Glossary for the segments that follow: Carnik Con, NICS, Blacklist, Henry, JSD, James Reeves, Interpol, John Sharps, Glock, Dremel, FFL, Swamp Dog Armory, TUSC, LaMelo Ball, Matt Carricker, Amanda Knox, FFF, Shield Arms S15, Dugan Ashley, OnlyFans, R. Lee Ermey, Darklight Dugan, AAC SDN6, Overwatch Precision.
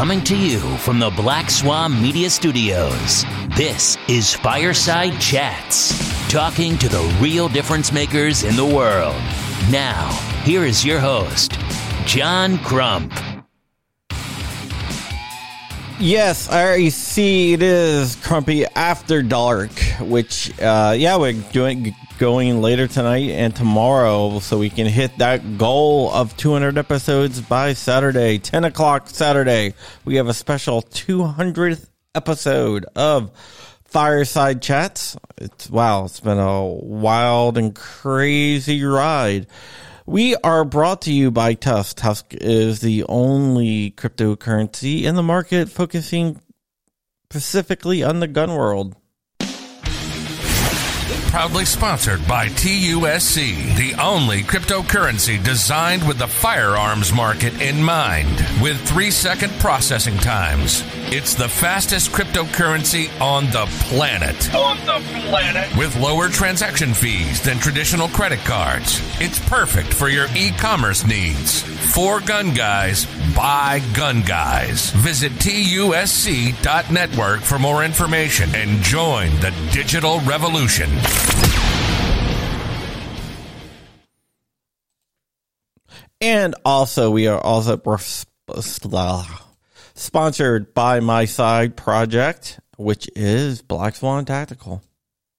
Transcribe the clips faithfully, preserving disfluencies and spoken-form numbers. Coming to you from the Black Swan Media Studios, this is Fireside Chats, talking to the real difference makers in the world. Now, here is your host, John Crump. Yes, I already see it is Crumpy After Dark, which, uh, yeah, we're doing going later tonight and tomorrow so we can hit that goal of two hundred episodes by Saturday, ten o'clock Saturday. We have a special two hundredth episode of Fireside Chats. It's wow, it's been a wild and crazy ride. We are brought to you by Tusk. Tusk is the only cryptocurrency in the market focusing specifically on the gun world. Proudly sponsored by T U S C, the only cryptocurrency designed with the firearms market in mind, with three-second processing times. It's the fastest cryptocurrency on the planet. On the planet. With lower transaction fees than traditional credit cards. It's perfect for your e-commerce needs. For gun guys, buy gun guys. Visit T U S C dot network for more information and join the digital revolution. And also, we are also sponsored by my side project, which is Black Swan Tactical.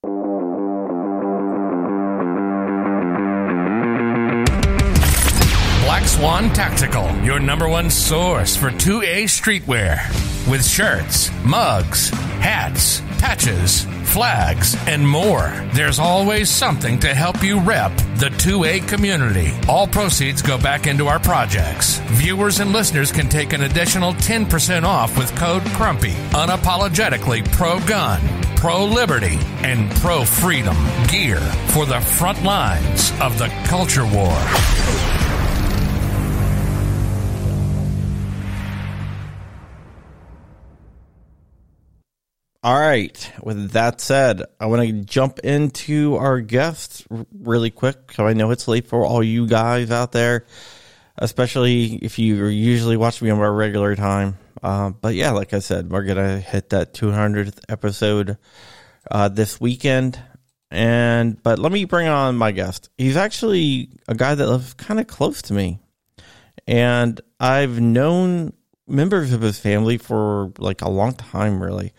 Black Swan Tactical, your number one source for two A streetwear. With shirts, mugs, hats, patches, flags, and more. There's always something to help you rep the two A community. All proceeds go back into our projects. Viewers and listeners can take an additional ten percent off with code CRUMPY. Unapologetically pro-gun, pro-liberty, and pro-freedom gear for the front lines of the culture war. All right, with that said, I want to jump into our guests really quick. So I know it's late for all you guys out there, especially if you usually watch me on my regular time. Uh, but yeah, like I said, we're going to hit that two hundredth episode uh, this weekend. And But let me bring on my guest. He's actually a guy that lives kind of close to me. And I've known members of his family for like a long time, really.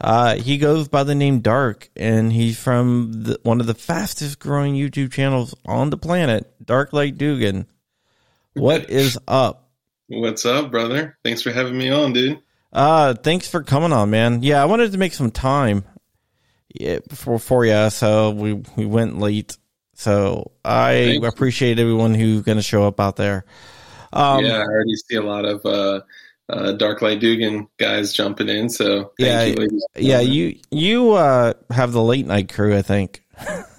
Uh, he goes by the name Dark, and he's from the, one of the fastest-growing YouTube channels on the planet, Darklight Dugan. What is up? What's up, brother? Thanks for having me on, dude. Uh, thanks for coming on, man. Yeah, I wanted to make some time for, for you, so we, we went late. So I thanks. appreciate everyone who's going to show up out there. Um, yeah, I already see a lot of... Uh, Uh, Darklight Dugan guys jumping in, so thank yeah, you ladies. yeah, you you uh, have the late night crew, I think.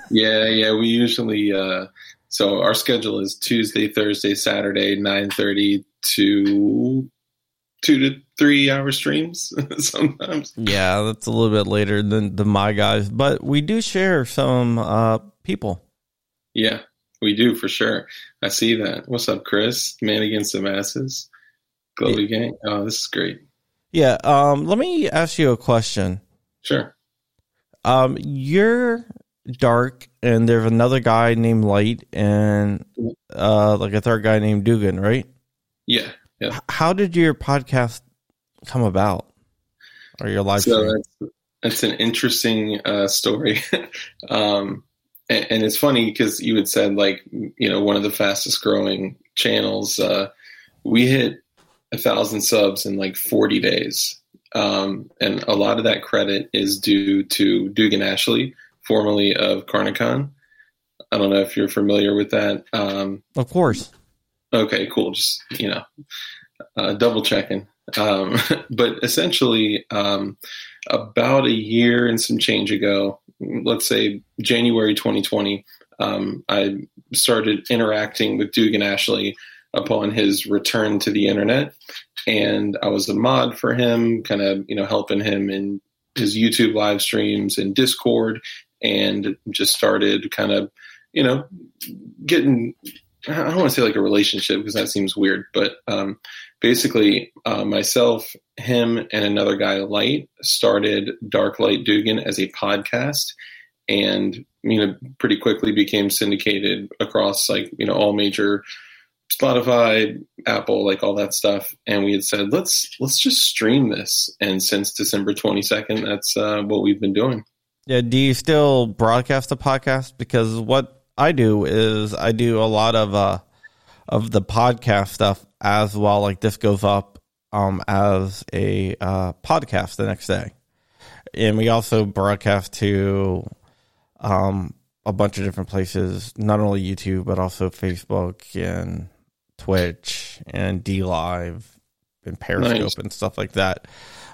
yeah, yeah, we usually uh, so our schedule is Tuesday, Thursday, Saturday, nine thirty to two to three hour streams sometimes. Yeah, that's a little bit later than the my guys, but we do share some uh, people. Yeah, we do for sure. I see that. What's up, Chris? Man Against the Masses. Global Gang. Oh, this is great. Yeah. Um, let me ask you a question. Sure. Um, you're Dark, and there's another guy named Light, and uh, like a third guy named Dugan, right? Yeah. Yeah. How did your podcast come about, or your live so stream? That's, that's an interesting uh, story. um, and, and it's funny because you had said, like, you know, one of the fastest growing channels. Uh, we hit a thousand subs in like forty days. Um, and a lot of that credit is due to Dugan Ashley, formerly of Carnik Con. I don't know if you're familiar with that. Um, of course. Okay, cool. Just, you know, uh, double checking. Um, but essentially, um, about a year and some change ago, let's say January twenty twenty, um, I started interacting with Dugan Ashley upon his return to the internet, and I was a mod for him, kind of, you know, helping him in his YouTube live streams and Discord, and just started kind of, you know, getting I don't want to say like a relationship because that seems weird, but um, basically uh, myself, him, and another guy, Light, started Darklight Dugan as a podcast, and you know pretty quickly became syndicated across like you know all major Spotify, Apple, like all that stuff. And we had said let's let's just stream this, and since December twenty-second, that's uh, what we've been doing. Yeah, do you still broadcast the podcast? Because what I do is I do a lot of uh of the podcast stuff as well. Like this goes up um as a uh, podcast the next day, and we also broadcast to um a bunch of different places, not only YouTube but also Facebook and Twitch and D Live and Periscope. Nice. And stuff like that.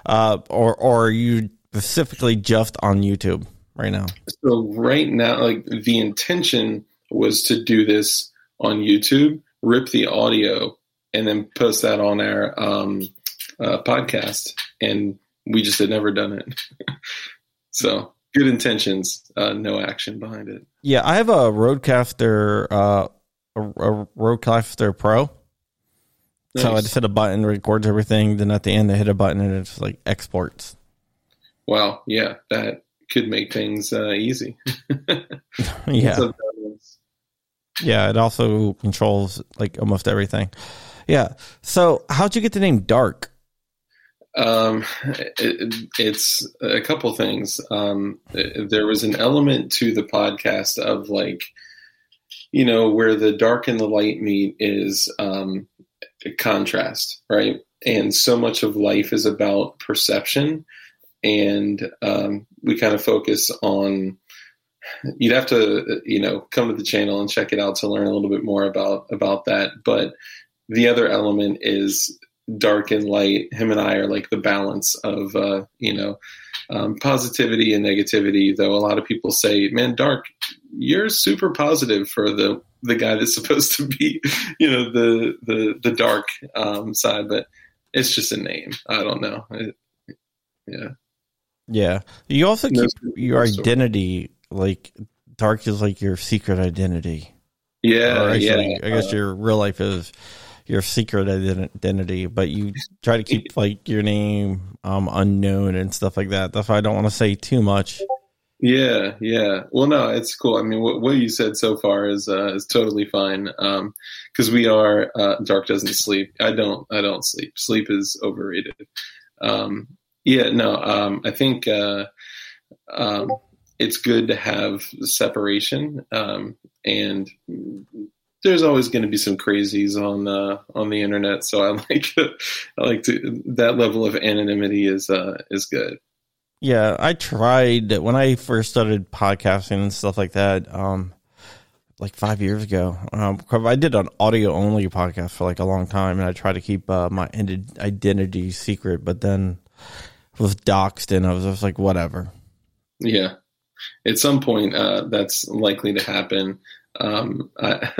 Uh, or or are you specifically just on YouTube right now? So right now, like the intention was to do this on YouTube, rip the audio, and then post that on our um, uh, podcast. And we just had never done it. So good intentions, uh, no action behind it. Yeah, I have a Rodecaster, uh, a, a Rodecaster Pro. Nice. So I just hit a button, records everything. Then at the end, I hit a button, and it's like exports. Wow. Yeah, that could make things uh, easy. Yeah. Yeah, it also controls like almost everything. Yeah. So how'd you get the name Dark? Um, it, it's a couple things. Um, it, there was an element to the podcast of like, you know, where the dark and the light meet is um, contrast, right? And so much of life is about perception. And um, we kind of focus on, you'd have to, you know, come to the channel and check it out to learn a little bit more about, about that. But the other element is dark and light. Him and I are like the balance of, uh, you know, um, positivity and negativity, though a lot of people say, man, Dark, you're super positive for the, the guy that's supposed to be, you know, the, the, the dark um, side, but it's just a name. I don't know. It, yeah. Yeah. You also keep your identity, like Dark is like your secret identity. Yeah. Actually, yeah. I guess uh, your real life is your secret identity, but you try to keep like your name um, unknown and stuff like that. That's why I don't want to say too much. Yeah. Yeah. Well, no, it's cool. I mean, what, what you said so far is, uh, is totally fine. Um, cause we are, uh, Dark doesn't sleep. I don't, I don't sleep. Sleep is overrated. Um, Yeah, no, um, I think uh, um, it's good to have separation, um, and there's always going to be some crazies on uh, on the internet. So I like I like to, that level of anonymity is uh, is good. Yeah, I tried when I first started podcasting and stuff like that, um, like five years ago. Um, I did an audio only podcast for like a long time, and I tried to keep uh, my identity secret, but then was doxed and I was just like, whatever. Yeah. At some point, uh, that's likely to happen. Um, I,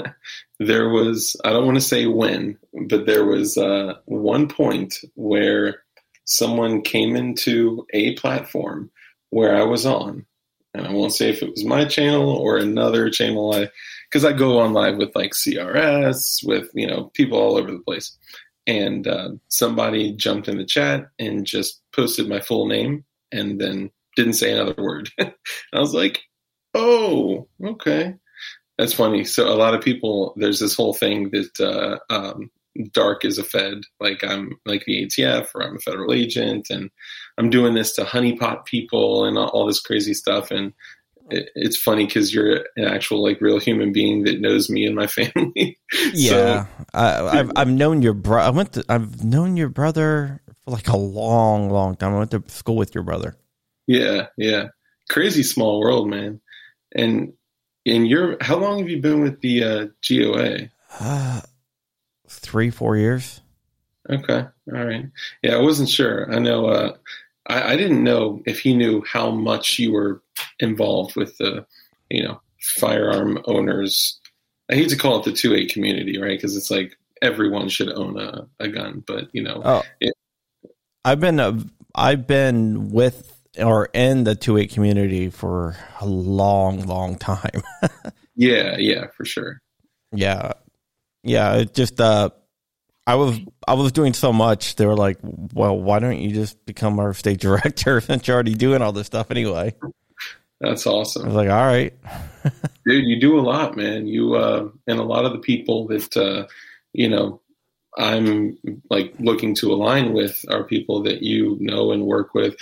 there was, I don't want to say when, but there was uh, one point where someone came into a platform where I was on, and I won't say if it was my channel or another channel. I, cause I go on live with like C R S with, you know, people all over the place. And uh, somebody jumped in the chat and just posted my full name and then didn't say another word. I was like, oh, okay. That's funny. So a lot of people, there's this whole thing that uh, um, Dark is a Fed. Like I'm like the A T F or I'm a federal agent and I'm doing this to honeypot people and all this crazy stuff. And it, it's funny because you're an actual like real human being that knows me and my family. Yeah. So, I, I've, I've known your bro. I went to, I've known your brother for like a long, long time. I went to school with your brother. Yeah. Yeah. Crazy small world, man. And, and you're, how long have you been with the uh, G O A? Uh, three, four years. Okay. All right. Yeah. I wasn't sure. I know, uh, I, I didn't know if he knew how much you were involved with the, you know, firearm owners. I hate to call it the two A community, right? Because it's like everyone should own a, a gun, but you know, oh, it, I've been a, I've been with or in the two A community for a long, long time. Yeah, yeah, for sure. Yeah, yeah, it just uh, I was I was doing so much. They were like, "Well, why don't you just become our state director since you're already doing all this stuff anyway?" That's awesome. I was like, "All right, dude, you do a lot, man. You uh, and a lot of the people that uh, you know." I'm like looking to align with our people that you know and work with.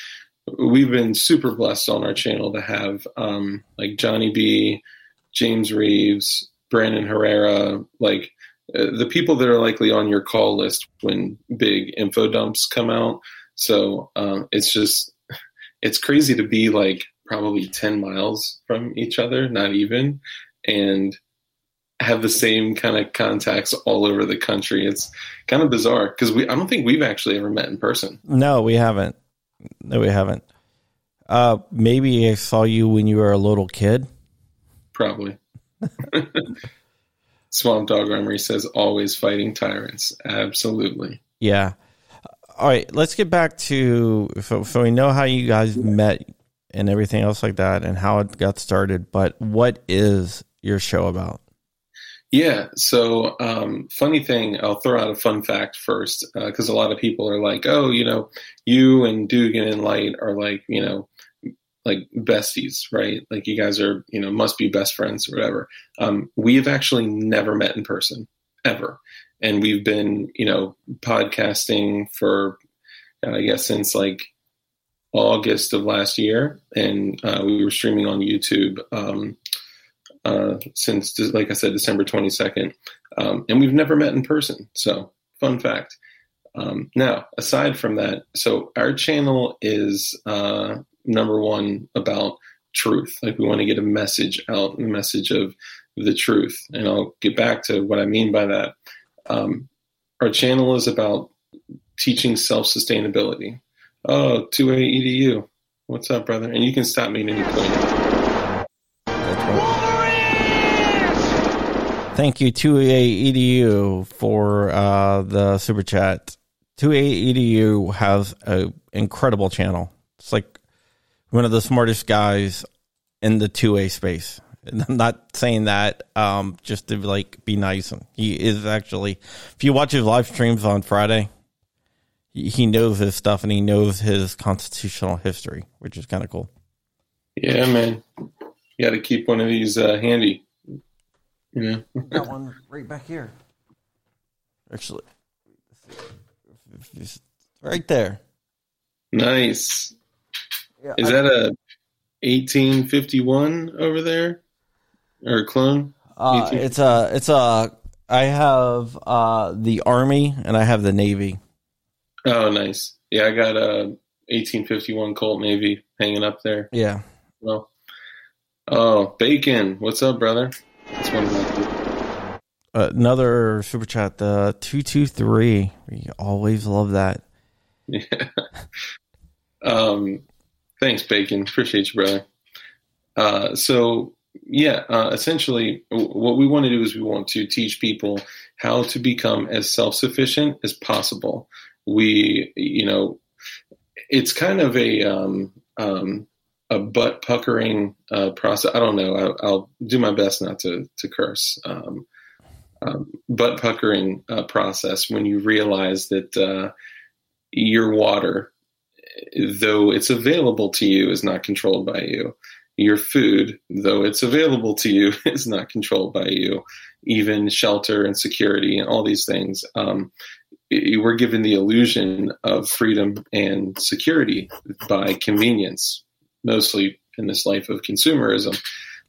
We've been super blessed on our channel to have um, like Johnny B, James Reeves, Brandon Herrera, like uh, the people that are likely on your call list when big info dumps come out. So um, it's just, it's crazy to be like probably ten miles from each other, not even. And have the same kind of contacts all over the country. It's kind of bizarre because we I don't think we've actually ever met in person. No, we haven't. No, we haven't. Uh, maybe I saw you when you were a little kid. Probably. Swamp Dog Armory says always fighting tyrants. Absolutely. Yeah. All right, let's get back to so, so we know how you guys met and everything else like that and how it got started, but what is your show about? Yeah. So um, funny thing, I'll throw out a fun fact first, because uh, a lot of people are like, oh, you know, you and Dugan and Light are like, you know, like besties, right? Like you guys are, you know, must be best friends or whatever. Um, we have actually never met in person ever. And we've been, you know, podcasting for, uh, I guess, since like August of last year. And uh, we were streaming on YouTube um Uh, since, like I said, December twenty-second. Um, and we've never met in person. So fun fact. Um, now, aside from that, so our channel is uh, number one about truth. Like we want to get a message out, a message of the truth. And I'll get back to what I mean by that. Um, our channel is about teaching self-sustainability. Oh, two A E D U. What's up, brother? And you can stop me at any point. That's right. Thank you, two A E D U, for uh, the super chat. two A E D U has an incredible channel. It's like one of the smartest guys in the two A space. And I'm not saying that um, just to like be nice. He is actually, if you watch his live streams on Friday, he knows his stuff and he knows his constitutional history, which is kind of cool. Yeah, man. You got to keep one of these uh, handy. Yeah. Got one right back here. Actually, it's right there. Nice. Yeah, Is I, that a eighteen fifty-one over there or a clone? Uh, it's a. It's a. I have uh, the Army and I have the Navy. Oh, nice. Yeah, I got a eighteen fifty-one Colt Navy hanging up there. Yeah. Well. Oh, Bacon, what's up, brother? That's one of uh, another super chat, the two two three. We always love that. Yeah. um, thanks, Bacon. Appreciate you, brother. Uh, so, yeah, uh, essentially, w- what we want to do is we want to teach people how to become as self-sufficient as possible. We, you know, it's kind of a... Um, um, a butt puckering uh, process. I don't know. I, I'll do my best not to, to curse. Um, um, butt puckering uh, process when you realize that uh, your water, though it's available to you, is not controlled by you. Your food, though it's available to you, is not controlled by you. Even shelter and security and all these things. Um, we're given the illusion of freedom and security by convenience, mostly in this life of consumerism.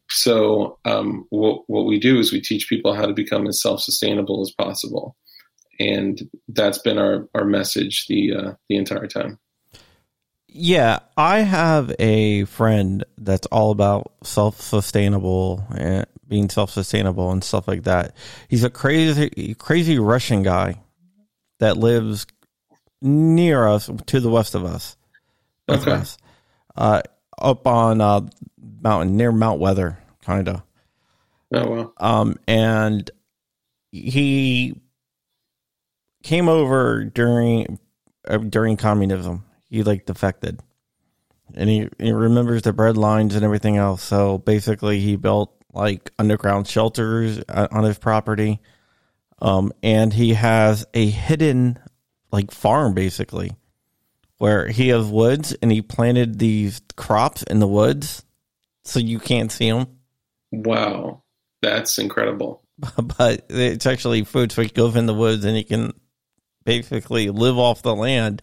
So um, what, what we do is we teach people how to become as self-sustainable as possible. And that's been our, our message the uh, the entire time. Yeah, I have a friend that's all about self-sustainable and being self-sustainable and stuff like that. He's a crazy, crazy Russian guy that lives near us, to the west of us. West okay. Of us. Uh, up on uh mountain near Mount Weather, kind of. Oh well. Um, and he came over during uh, during communism. He like defected, and he, he remembers the bread lines and everything else. So basically, he built like underground shelters uh, on his property. Um, and he has a hidden like farm basically where he has woods and he planted these crops in the woods so you can't see them. Wow. That's incredible. But it's actually food. So he goes in the woods and he can basically live off the land.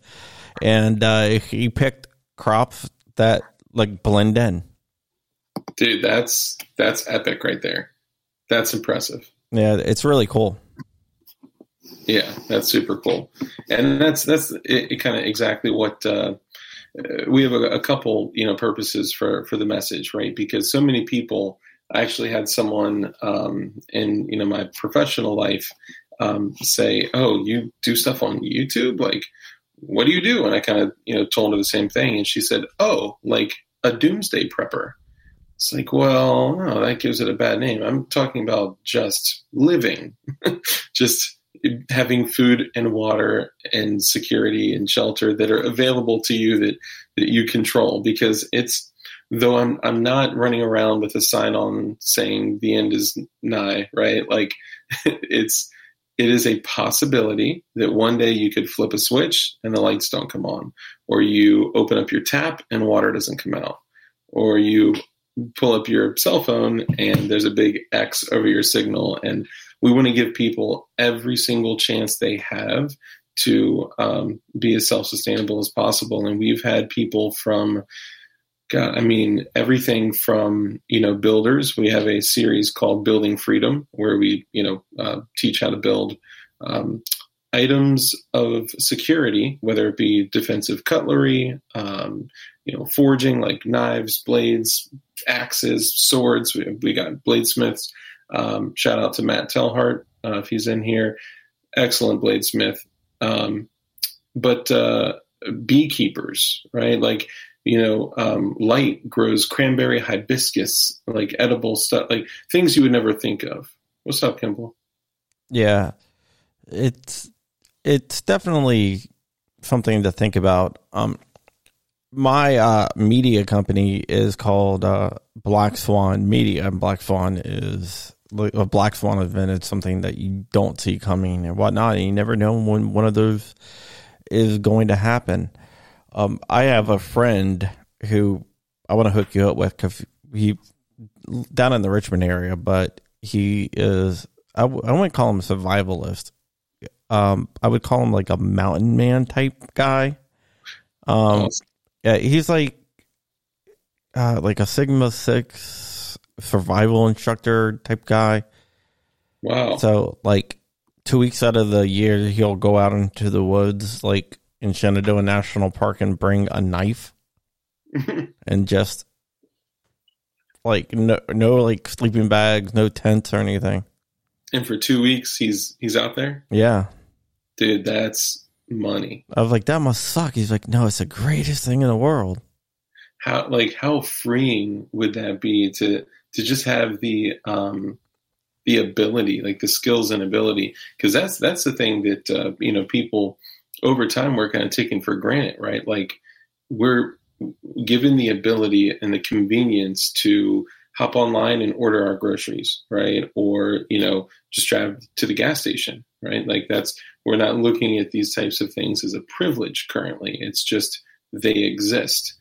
And uh, he picked crops that like blend in. Dude, that's that's epic right there. That's impressive. Yeah, it's really cool. Yeah, that's super cool. And that's that's it, it kind of exactly what uh, we have a, a couple, you know, purposes for, for the message, right? Because so many people, I actually had someone um, in, you know, my professional life um, say, oh, you do stuff on YouTube? Like, what do you do? And I kind of, you know, told her the same thing. And she said, oh, like a doomsday prepper. It's like, well, no, that gives it a bad name. I'm talking about just living, just having food and water and security and shelter that are available to you that, that you control. Because it's, though I'm I'm not running around with a sign on saying the end is nigh, right? Like it's it is a possibility that one day you could flip a switch and the lights don't come on, or you open up your tap and water doesn't come out, or you pull up your cell phone and there's a big X over your signal. And we want to give people every single chance they have to um, be as self-sustainable as possible. And we've had people from, God, I mean, everything from, you know, builders. We have a series called Building Freedom where we, you know, uh, teach how to build um, items of security, whether it be defensive cutlery, um, you know, forging like knives, blades, axes, swords. We, we got bladesmiths. Um, shout out to Matt Telhart uh, if he's in here. Excellent bladesmith. Um, but uh, beekeepers, right? Like, you know, um, light grows cranberry, hibiscus, like edible stuff, like things you would never think of. What's up, Kimball? Yeah, it's it's definitely something to think about. Um, My uh, media company is called uh, Black Swan Media, and Black Swan is a Black Swan event. It's something that you don't see coming and whatnot, and you never know when one of those is going to happen. Um, I have a friend who I want to hook you up with because he's down in the Richmond area, but he is, I, w- I wouldn't call him a survivalist. Um, I would call him like a mountain man type guy. Um, nice. Yeah, he's like uh, like a Sigma six survival instructor type guy. Wow. So like two weeks out of the year, he'll go out into the woods like in Shenandoah National Park and bring a knife and just like no, no like sleeping bags, no tents or anything. And for two weeks, he's he's out there? Yeah. Dude, that's money. I was like, that must suck. He's like, no, it's the greatest thing in the world. How like how freeing would that be to to just have the um the ability, like the skills and ability, because that's that's the thing that uh, you know, people over time we're kind of taking for granted, right? Like we're given the ability and the convenience to hop online and order our groceries, right? Or, you know, just drive to the gas station, right? Like that's, we're not looking at these types of things as a privilege currently. It's just, they exist.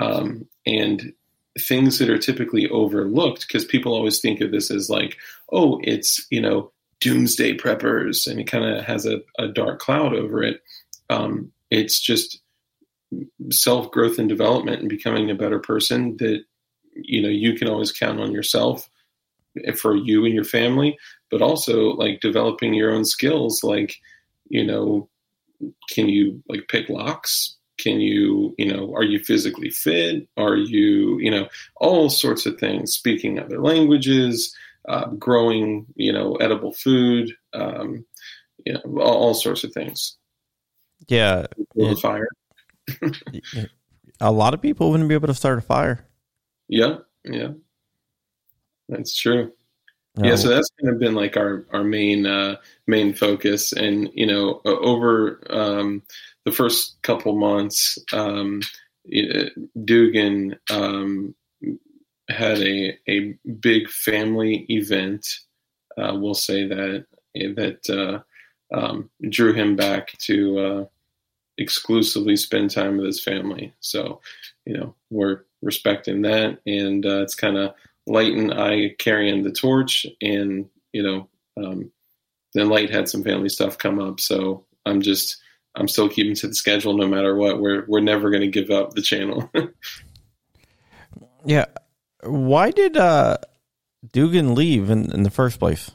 Um, and things that are typically overlooked, because people always think of this as like, oh, it's, you know, doomsday preppers, and it kind of has a, a dark cloud over it. Um, it's just self-growth and development and becoming a better person that, you know, you can always count on yourself for you and your family, but also like developing your own skills. Like, you know, can you like pick locks? Can you, you know, are you physically fit? Are you, you know, all sorts of things, speaking other languages, uh, growing, you know, edible food, um, you know, all, all sorts of things. Yeah. It, fire. A lot of people wouldn't be able to start a fire. Yeah, yeah, that's true. No. Yeah, so that's kind of been like our our main uh, main focus, and you know, over um, the first couple months, um, Dugan um, had a a big family event. Uh, we'll say that, that uh, um, drew him back to uh, exclusively spend time with his family. So, you know, we're respecting that, and uh, it's kind of Light and I carrying the torch, and, you know, um, then Light had some family stuff come up. So I'm just, I'm still keeping to the schedule no matter what. We're, we're never going to give up the channel. Yeah. Why did uh, Dugan leave in, in the first place?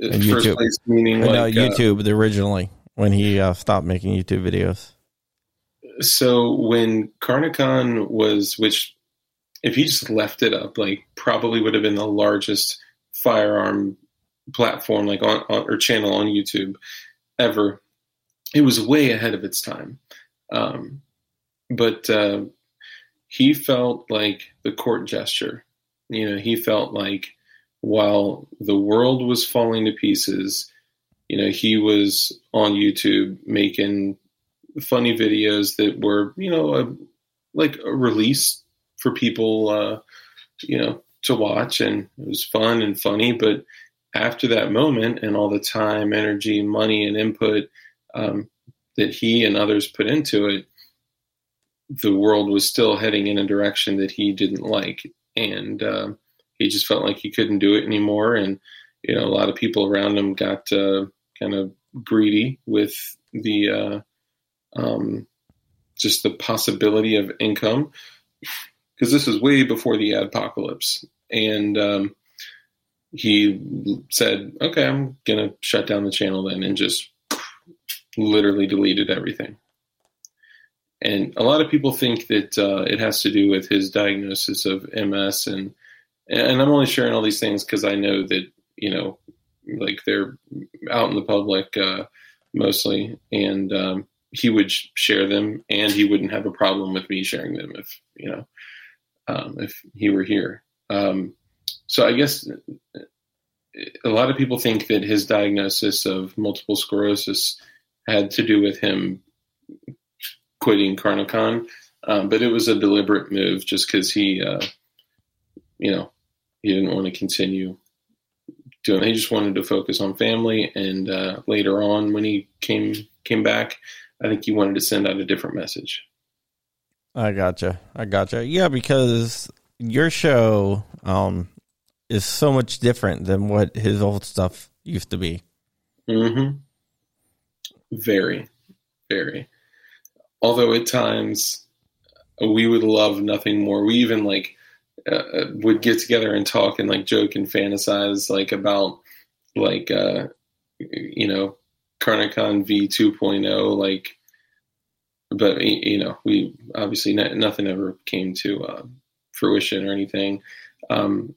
In first YouTube. place meaning and, like, uh, YouTube uh, originally, when he uh, stopped making YouTube videos. So when Carnik Con was, which, if he just left it up, like, probably would have been the largest firearm platform, like on, on or channel on YouTube ever. It was way ahead of its time. Um, but uh, he felt like the court gesture, you know, he felt like while the world was falling to pieces, you know, he was on YouTube making funny videos that were, you know, a, like a release for people, uh, you know, to watch, and it was fun and funny. But after that moment and all the time, energy, money, and input um, that he and others put into it, the world was still heading in a direction that he didn't like. And uh, he just felt like he couldn't do it anymore. And, you know, a lot of people around him got uh, kind of greedy with the, uh, um, just the possibility of income, because this was way before the adpocalypse. And um, he said, okay, I'm going to shut down the channel then, and just literally deleted everything. And a lot of people think that uh, it has to do with his diagnosis of M S. And and I'm only sharing all these things because I know that, you know, like, they're out in the public uh, mostly. And um, he would share them, and he wouldn't have a problem with me sharing them if, you know, Um, if he were here. Um, so I guess a lot of people think that his diagnosis of multiple sclerosis had to do with him quitting Carnik Con, um, but it was a deliberate move just because he, uh, you know, he didn't want to continue doing it. He just wanted to focus on family. And uh, later on, when he came came back, I think he wanted to send out a different message. I gotcha. I gotcha. Yeah, because your show um, is so much different than what his old stuff used to be. Mm-hmm. Very, very. Although at times we would love nothing more. We even like uh, would get together and talk and like joke and fantasize like about like, uh, you know, Carnik Con V two point oh, like. But, you know, we obviously not, nothing ever came to uh, fruition or anything. Um,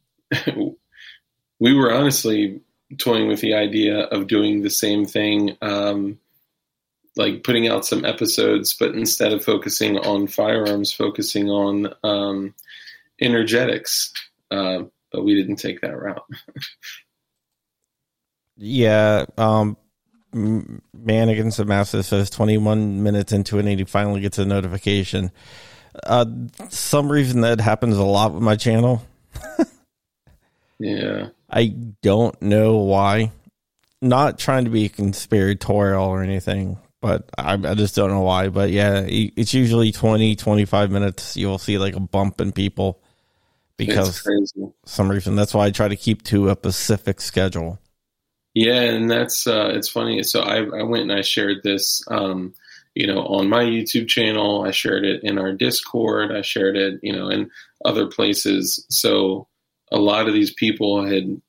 we were honestly toying with the idea of doing the same thing, um, like putting out some episodes, but instead of focusing on firearms, focusing on um, energetics. Uh, but we didn't take that route. Yeah. Um Man Against the Masses says twenty-one minutes into it, and he finally gets a notification. Uh, some reason that happens a lot with my channel. Yeah. I don't know why. Not trying to be conspiratorial or anything, but I, I just don't know why. But yeah, it's usually twenty, twenty-five minutes. You'll see like a bump in people because for some reason. That's why I try to keep to a specific schedule. Yeah, and that's, uh, it's funny. So I, I went and I shared this, um, you know, on my YouTube channel. I shared it in our Discord. I shared it, you know, in other places. So a lot of these people had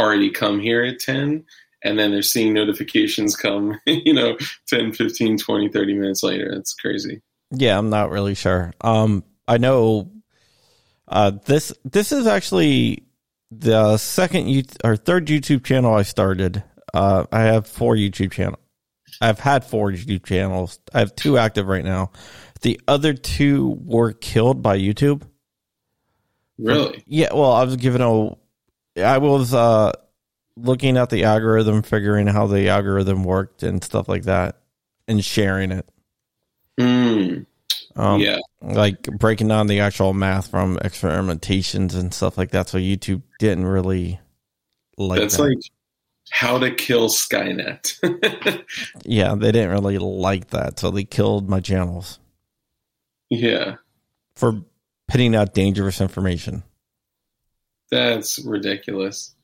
already come here at ten, and then they're seeing notifications come, you know, ten, fifteen, twenty, thirty minutes later. It's crazy. Yeah, I'm not really sure. Um, I know uh, this, this is actually the second you or third YouTube channel I started. Uh, I have four YouTube channels. I've had four YouTube channels. I have two active right now. The other two were killed by YouTube. Really? Yeah. Well, I was given a. I was uh, looking at the algorithm, figuring how the algorithm worked and stuff like that, and sharing it. Mm. Um, yeah, like breaking down the actual math from experimentations and stuff like that. So YouTube didn't really like that's that. Like How to Kill Skynet. Yeah, they didn't really like that, so they killed my channels. Yeah. For putting out dangerous information. That's ridiculous.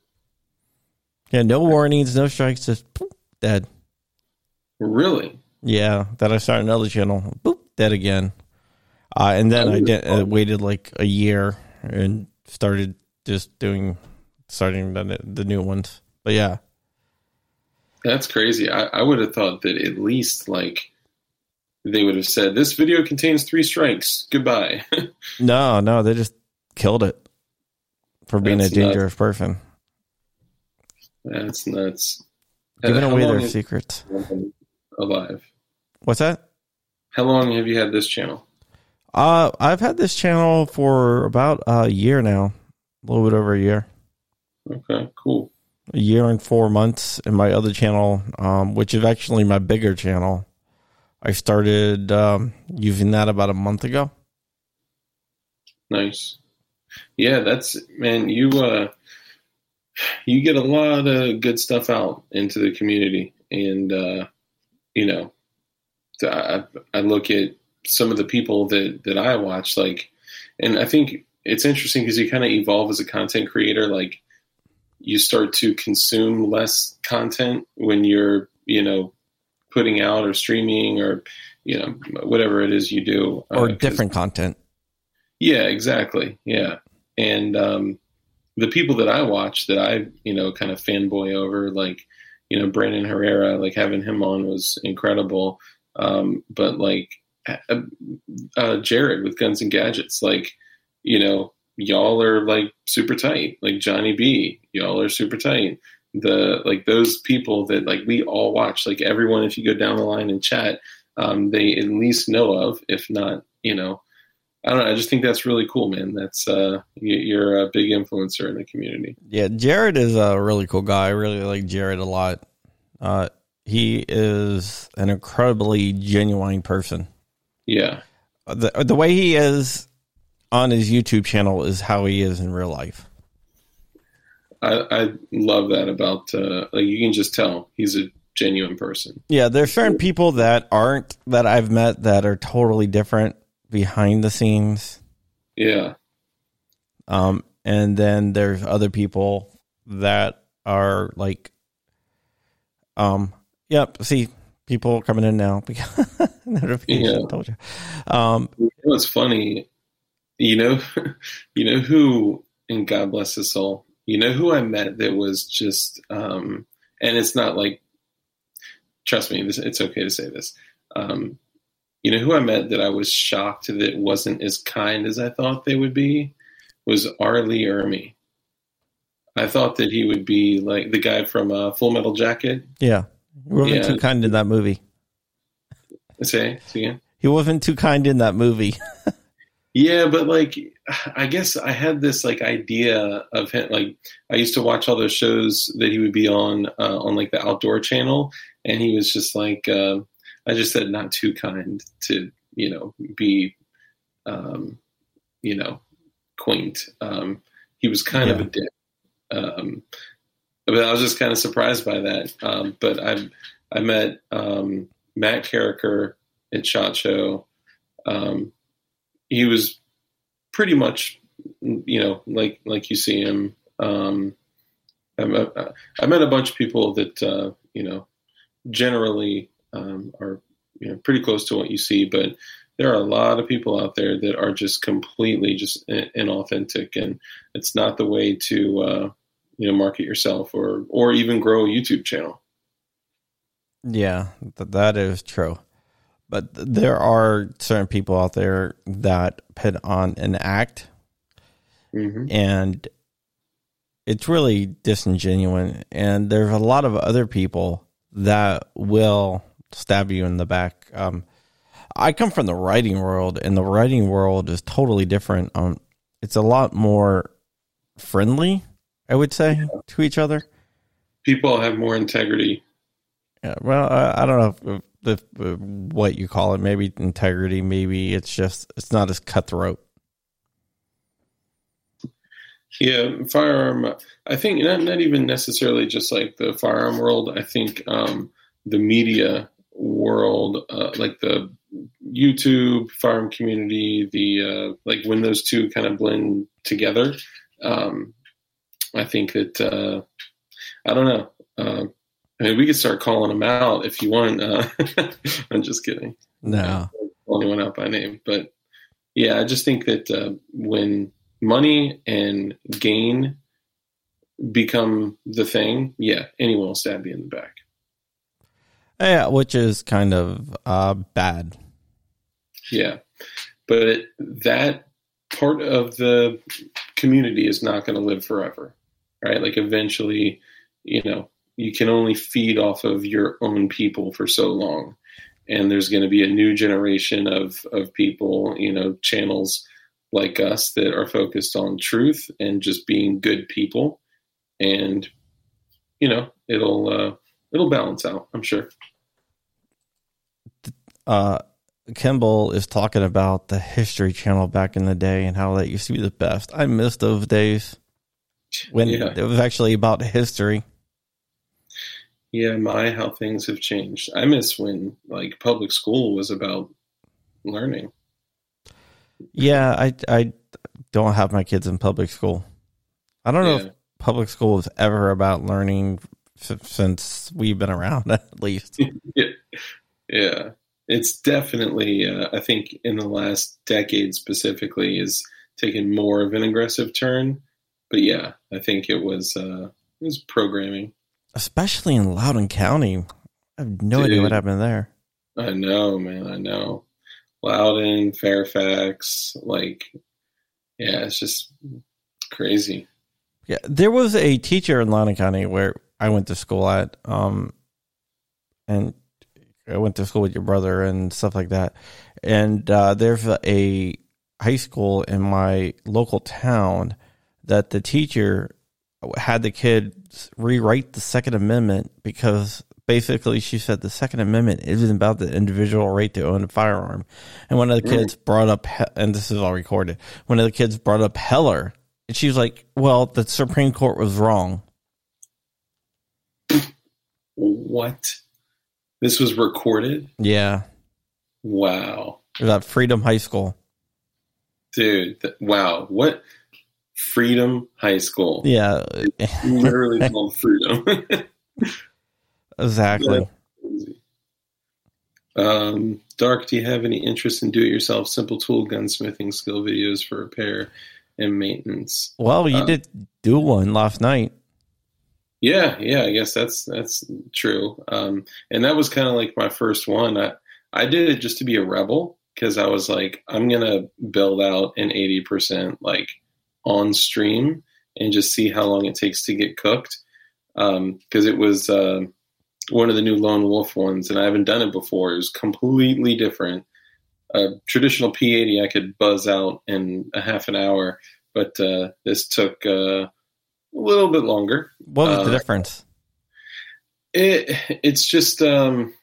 Yeah, no warnings, no strikes, just boop, dead. Really? Yeah, then I started another channel, boop, dead again. Uh, and then I did, uh, waited like a year and started just doing, starting the, the new ones. But yeah. That's crazy. I, I would have thought that at least like they would have said, this video contains three strikes. Goodbye. no, no, they just killed it for being That's a dangerous nuts. person. That's nuts. Giving away their secrets. Alive. What's that? How long have you had this channel? Uh, I've had this channel for about a year now, a little bit over a year. Okay, cool. A year and four months. And my other channel, um, which is actually my bigger channel, I started um, using that about a month ago. Nice. Yeah, that's man. You uh, you get a lot of good stuff out into the community, and uh, you know, I I look at some of the people that, that I watch, like, and I think it's interesting because you kind of evolve as a content creator. Like you start to consume less content when you're, you know, putting out or streaming or, you know, whatever it is you do. Or uh, different content. Yeah, exactly. Yeah. And um, the people that I watch that I, you know, kind of fanboy over, like, you know, Brandon Herrera, like having him on was incredible. Um, but like, Uh, uh, Jared with Guns and Gadgets, like, you know, y'all are like super tight, like Johnny B, y'all are super tight. The, like those people that like, we all watch, like everyone, if you go down the line and chat, um, they at least know of, if not, you know, I don't know. I just think that's really cool, man. That's, uh, you're a big influencer in the community. Yeah. Jared is a really cool guy. I really like Jared a lot. Uh, he is an incredibly genuine person. Yeah. The the way he is on his YouTube channel is how he is in real life. I, I love that about, uh, like you can just tell he's a genuine person. Yeah, there's certain people that aren't, that I've met that are totally different behind the scenes. Yeah. Um, and then there's other people that are like, um, yep, see, people coming in now. Notification, yeah. I told you. Um, you know, it's funny. You know, you know who, and God bless his soul, you know who I met that was just, um, and it's not like, trust me, this, it's okay to say this. Um, you know who I met that I was shocked that wasn't as kind as I thought they would be was R. Lee Ermey. I thought that he would be like the guy from uh, Full Metal Jacket. Yeah. He wasn't yeah. too kind in that movie. Say, say again. He wasn't too kind in that movie. Yeah, but like, I guess I had this like idea of him. Like, I used to watch all those shows that he would be on uh, on like the Outdoor Channel, and he was just like, uh, I just said, not too kind to you know be, um, you know, quaint. Um, he was kind yeah. of a dick. Um, But I was just kind of surprised by that. Um, but I I met um, Matt Carricker at SHOT Show. Um, he was pretty much, you know, like like you see him. Um, I, met, I met a bunch of people that, uh, you know, generally um, are you know pretty close to what you see. But there are a lot of people out there that are just completely just inauthentic. And it's not the way to... Uh, you know, market yourself or, or even grow a YouTube channel. Yeah, th- that is true. But th- there are certain people out there that put on an act mm-hmm. and it's really disingenuous. And there's a lot of other people that will stab you in the back. Um, I come from the writing world and the writing world is totally different. Um, it's a lot more friendly, I would say, yeah. to each other. People have more integrity. Yeah, well, I, I don't know if, if, if, what you call it. Maybe integrity. Maybe it's just, it's not as cutthroat. Yeah, firearm. I think not not even necessarily just like the firearm world. I think um, the media world, uh, like the YouTube firearm community, the uh, like when those two kind of blend together. Um, I think that uh, I don't know. Uh, I mean, we could start calling them out if you want. Uh, I'm just kidding. No, only one out by name, but yeah, I just think that uh, when money and gain become the thing, yeah, anyone will stab you in the back. Yeah, which is kind of uh, bad. Yeah, but that part of the community is not going to live forever, right? Like eventually, you know, you can only feed off of your own people for so long. And there's going to be a new generation of, of people, you know, channels like us that are focused on truth and just being good people. And, you know, it'll, uh, it'll balance out, I'm sure. Uh, Kimball is talking about the History Channel back in the day and how that used to be the best. I miss those days when yeah. It was actually about history. Yeah, my, how things have changed. I miss when, like, public school was about learning. Yeah, I, I don't have my kids in public school. I don't yeah. know if public school was ever about learning f- since we've been around, at least. yeah. yeah, it's definitely, uh, I think, in the last decade specifically, is taken more of an aggressive turn. But, yeah, I think it was uh, it was programming. Especially in Loudoun County. I have no Dude, idea what happened there. I know, man. I know. Loudoun, Fairfax, like, yeah, it's just crazy. Yeah. There was a teacher in Loudoun County where I went to school at, um, and I went to school with your brother and stuff like that. And uh, there's a high school in my local town that the teacher had the kids rewrite the Second Amendment because basically she said the Second Amendment isn't about the individual right to own a firearm. And one of the kids brought up, and this is all recorded, one of the kids brought up Heller. And she was like, well, the Supreme Court was wrong. What? This was recorded? Yeah. Wow. It was at Freedom High School. Dude, th- wow. What? Freedom High School. Yeah. It's literally called Freedom. Exactly. Um, Dark, do you have any interest in do-it-yourself simple tool gunsmithing skill videos for repair and maintenance? Well, you uh, did do one last night. Yeah, yeah, I guess that's that's true. Um, and that was kind of like my first one. I, I did it just to be a rebel because I was like, I'm going to build out an eighty percent like on stream and just see how long it takes to get cooked. Um, cause it was, uh, one of the new Lone Wolf ones and I haven't done it before. It was completely different. A traditional P eighty I could buzz out in a half an hour, but, uh, this took, uh, a little bit longer. What was uh, the difference? It it's just, um,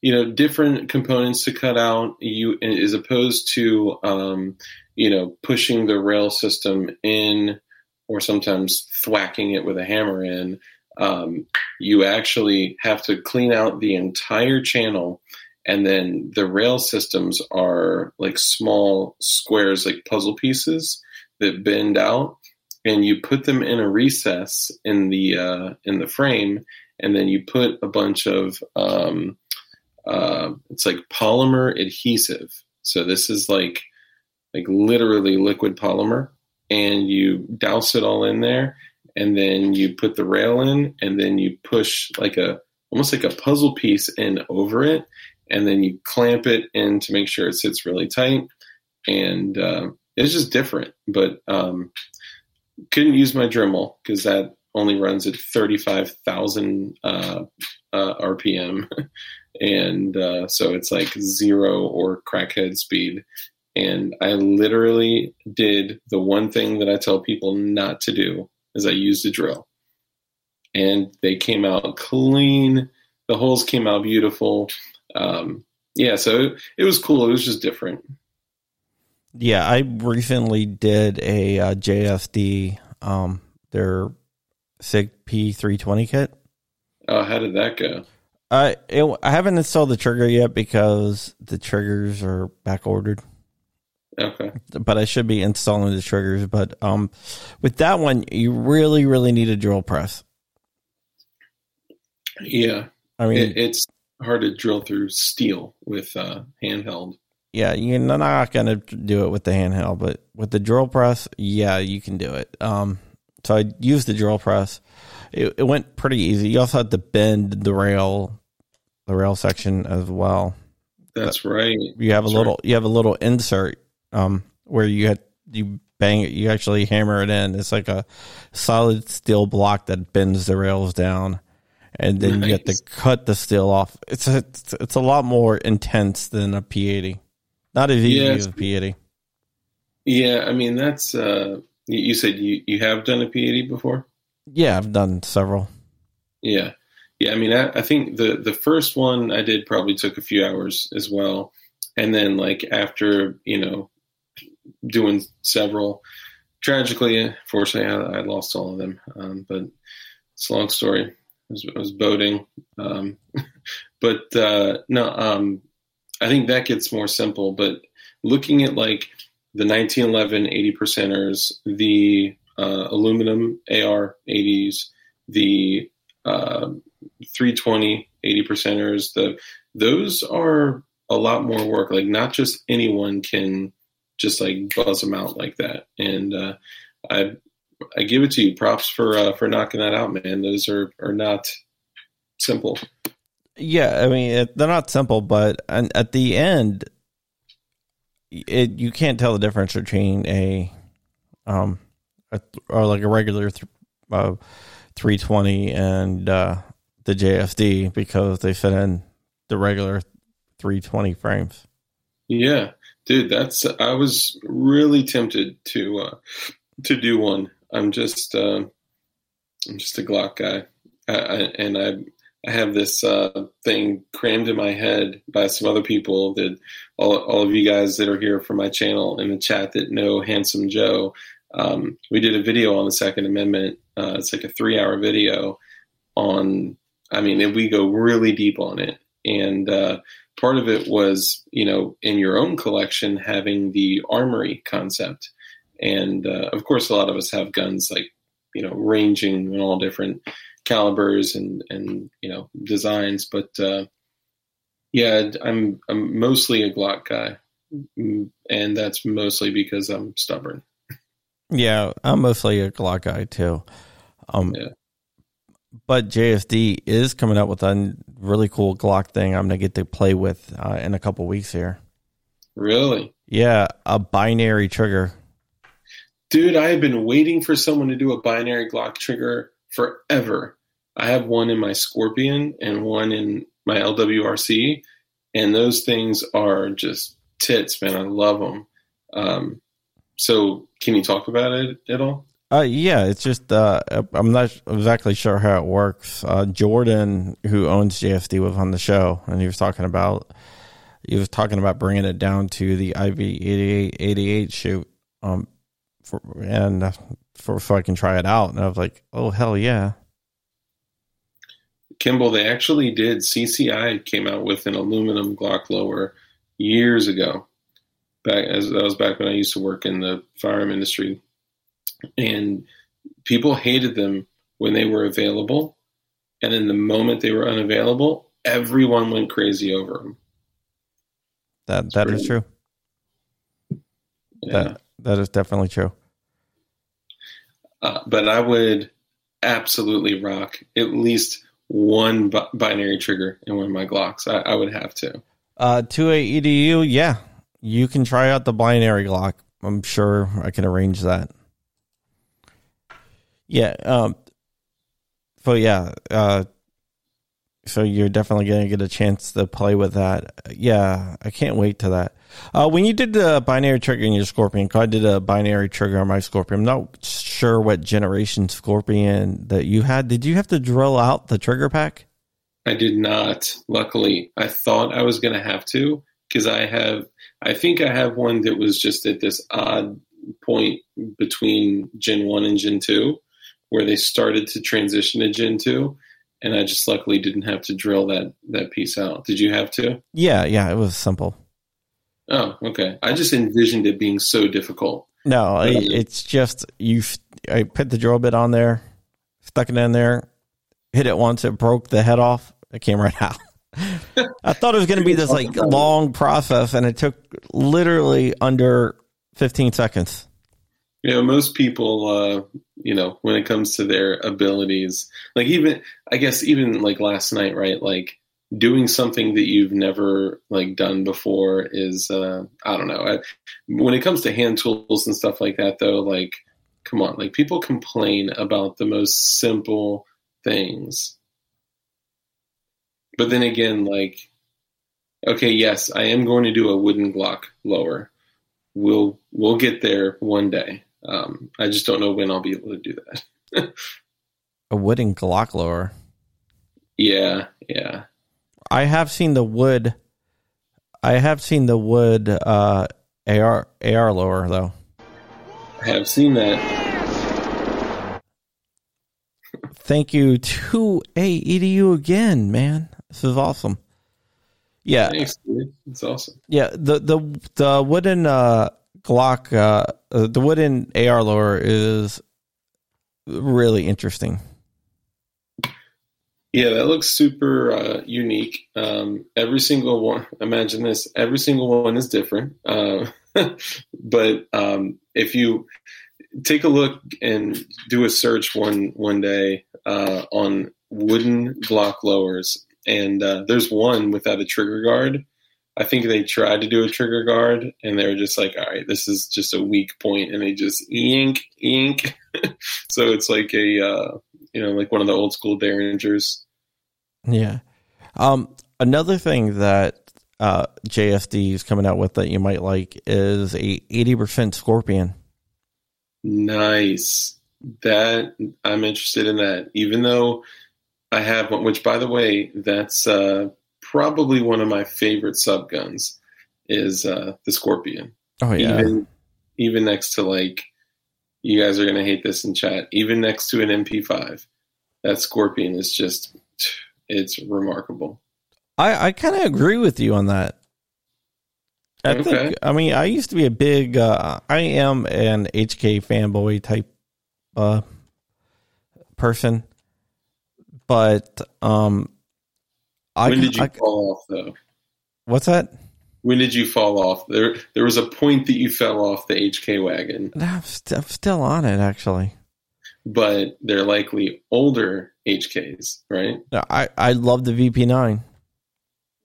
you know, different components to cut out you as opposed to, um, you know, pushing the rail system in or sometimes thwacking it with a hammer in, um, you actually have to clean out the entire channel. And then the rail systems are like small squares, like puzzle pieces that bend out and you put them in a recess in the, uh, in the frame. And then you put a bunch of, um, uh, it's like polymer adhesive. So this is like, like literally liquid polymer, and you douse it all in there, and then you put the rail in, and then you push like a, almost like a puzzle piece in over it, and then you clamp it in to make sure it sits really tight. And uh, it's just different, but um, couldn't use my Dremel because that only runs at thirty-five thousand uh, uh, R P M. And uh, so it's like zero or crackhead speed. And I literally did the one thing that I tell people not to do is I used a drill. And they came out clean. The holes came out beautiful. Um, yeah, so it, it was cool. It was just different. Yeah, I recently did a uh, J S D um, their Sig P three twenty kit. Oh, how did that go? Uh, it, I haven't installed the trigger yet because the triggers are back ordered. Okay. But I should be installing the triggers. But um, with that one, you really, really need a drill press. Yeah. I mean, it, it's hard to drill through steel with uh, handheld. Yeah, you're not going to do it with the handheld, but with the drill press, yeah, you can do it. Um, so I used the drill press. It, it went pretty easy. You also had to bend the rail, the rail section as well. That's but right. You have That's a little, right. you have a little insert um, where you had you bang it. You actually hammer it in. It's like a solid steel block that bends the rails down. And then nice. You have to cut the steel off. It's a, it's, it's a lot more intense than a P eighty. Not as easy yeah, as a P eighty. Yeah, I mean, that's... Uh, you, you said you, you have done a P eighty before? Yeah, I've done several. Yeah. Yeah, I mean, I, I think the, the first one I did probably took a few hours as well. And then, like, after, you know, doing several... Tragically, fortunately, I, I lost all of them. Um, but it's a long story. I was, I was boating, um, but uh, no, um, I think that gets more simple. But looking at like the nineteen eleven eighty percenters, the uh, aluminum A R eighties, the uh, three twenty eighty percenters, the those are a lot more work. Like not just anyone can just like buzz them out like that. And uh, I. I give it to you. Props for uh, for knocking that out, man. Those are, are not simple. Yeah, I mean it, they're not simple, but at the end, it you can't tell the difference between a um a, or like a regular th- uh, three twenty and uh, the J S D because they fit in the regular three twenty frames. Yeah, dude, that's I was really tempted to uh, to do one. I'm just, uh, I'm just a Glock guy, I, I, and I, I have this uh, thing crammed in my head by some other people that all, all of you guys that are here for my channel in the chat that know Handsome Joe. Um, we did a video on the Second Amendment. Uh, it's like a three-hour video on. I mean, and we go really deep on it, and uh, part of it was, you know, in your own collection having the armory concept. And, uh, of course, a lot of us have guns like, you know, ranging in all different calibers and, and you know, designs. But, uh, yeah, I'm I'm mostly a Glock guy. And that's mostly because I'm stubborn. Yeah, I'm mostly a Glock guy, too. Um, yeah. But J S D is coming up with a really cool Glock thing I'm going to get to play with uh, in a couple weeks here. Really? Yeah, a binary trigger. Dude, I have been waiting for someone to do a binary Glock trigger forever. I have one in my Scorpion and one in my L W R C, and those things are just tits, man. I love them. Um, so, can you talk about it at all? Uh, yeah, it's just uh, I'm not exactly sure how it works. Uh, Jordan, who owns J S D, was on the show, and he was talking about he was talking about bringing it down to the I V eighty-eight eighty-eight shoot. Um, For, and for so I can try it out, and I was like, "Oh hell yeah!" Kimball, they actually did. C C I came out with an aluminum Glock lower years ago. Back as that was back when I used to work in the firearm industry, and people hated them when they were available, and in the moment they were unavailable, everyone went crazy over them. That That's that pretty, is true. Yeah. That, That is definitely true. Uh, but I would absolutely rock at least one bi- binary trigger in one of my Glocks. I, I would have to. Uh, to a E D U, yeah. You can try out the binary Glock. I'm sure I can arrange that. Yeah. Um, so, yeah. Uh, so, you're definitely going to get a chance to play with that. Yeah, I can't wait to that. Uh, when you did the binary trigger in your Scorpion, I did a binary trigger on my Scorpion. I'm not sure what generation Scorpion that you had. Did you have to drill out the trigger pack? I did not, luckily. I thought I was going to have to because I have, I think I have one that was just at this odd point between Gen one and Gen two where they started to transition to Gen two. And I just luckily didn't have to drill that, that piece out. Did you have to? Yeah, yeah, it was simple. Oh, okay. I just envisioned it being so difficult. No, um, it's just you. I put the drill bit on there, stuck it in there, hit it once, it broke the head off, it came right out. I thought it was going to be this like long process, and it took literally under fifteen seconds. You know, most people, uh, you know, when it comes to their abilities, like even, I guess, even like last night, right? Like doing something that you've never like done before is, uh, I don't know. I, when it comes to hand tools and stuff like that, though, like, come on, like people complain about the most simple things. But then again, like, okay, yes, I am going to do a wooden Glock lower. We'll, we'll get there one day. Um, I just don't know when I'll be able to do that. A wooden Glock lower. Yeah, yeah. I have seen the wood. I have seen the wood uh, A R A R lower though. I have seen that. Thank you to A E D U again, man. This is awesome. Yeah, thanks, dude. It's awesome. Yeah, the the the wooden uh, Glock. Uh, Uh, the wooden A R lower is really interesting. Yeah, that looks super uh, unique. Um, every single one, imagine this, every single one is different. Uh, but um, if you take a look and do a search one one day uh, on wooden Glock lowers, and uh, there's one without a trigger guard. I think they tried to do a trigger guard, and they were just like, all right, this is just a weak point, and they just yank, yank. So it's like a, uh, you know, like one of the old school Derringers. Yeah. Um, another thing that uh, J S D is coming out with that you might like is a eighty percent Scorpion. Nice. That I'm interested in that, even though I have one, which, by the way, that's uh, – probably one of my favorite sub guns is uh, the Scorpion. Oh yeah. Even, even next to like, you guys are going to hate this in chat. Even next to an M P five, that Scorpion is just, it's remarkable. I, I kind of agree with you on that. I okay. think, I mean, I used to be a big, uh, I am an H K fanboy type uh, person, but, um, I, when did you I, fall off, though? What's that? When did you fall off? There there was a point that you fell off the H K wagon. I'm, st- I'm still on it, actually. But they're likely older H Ks, right? I, I love the V P nine.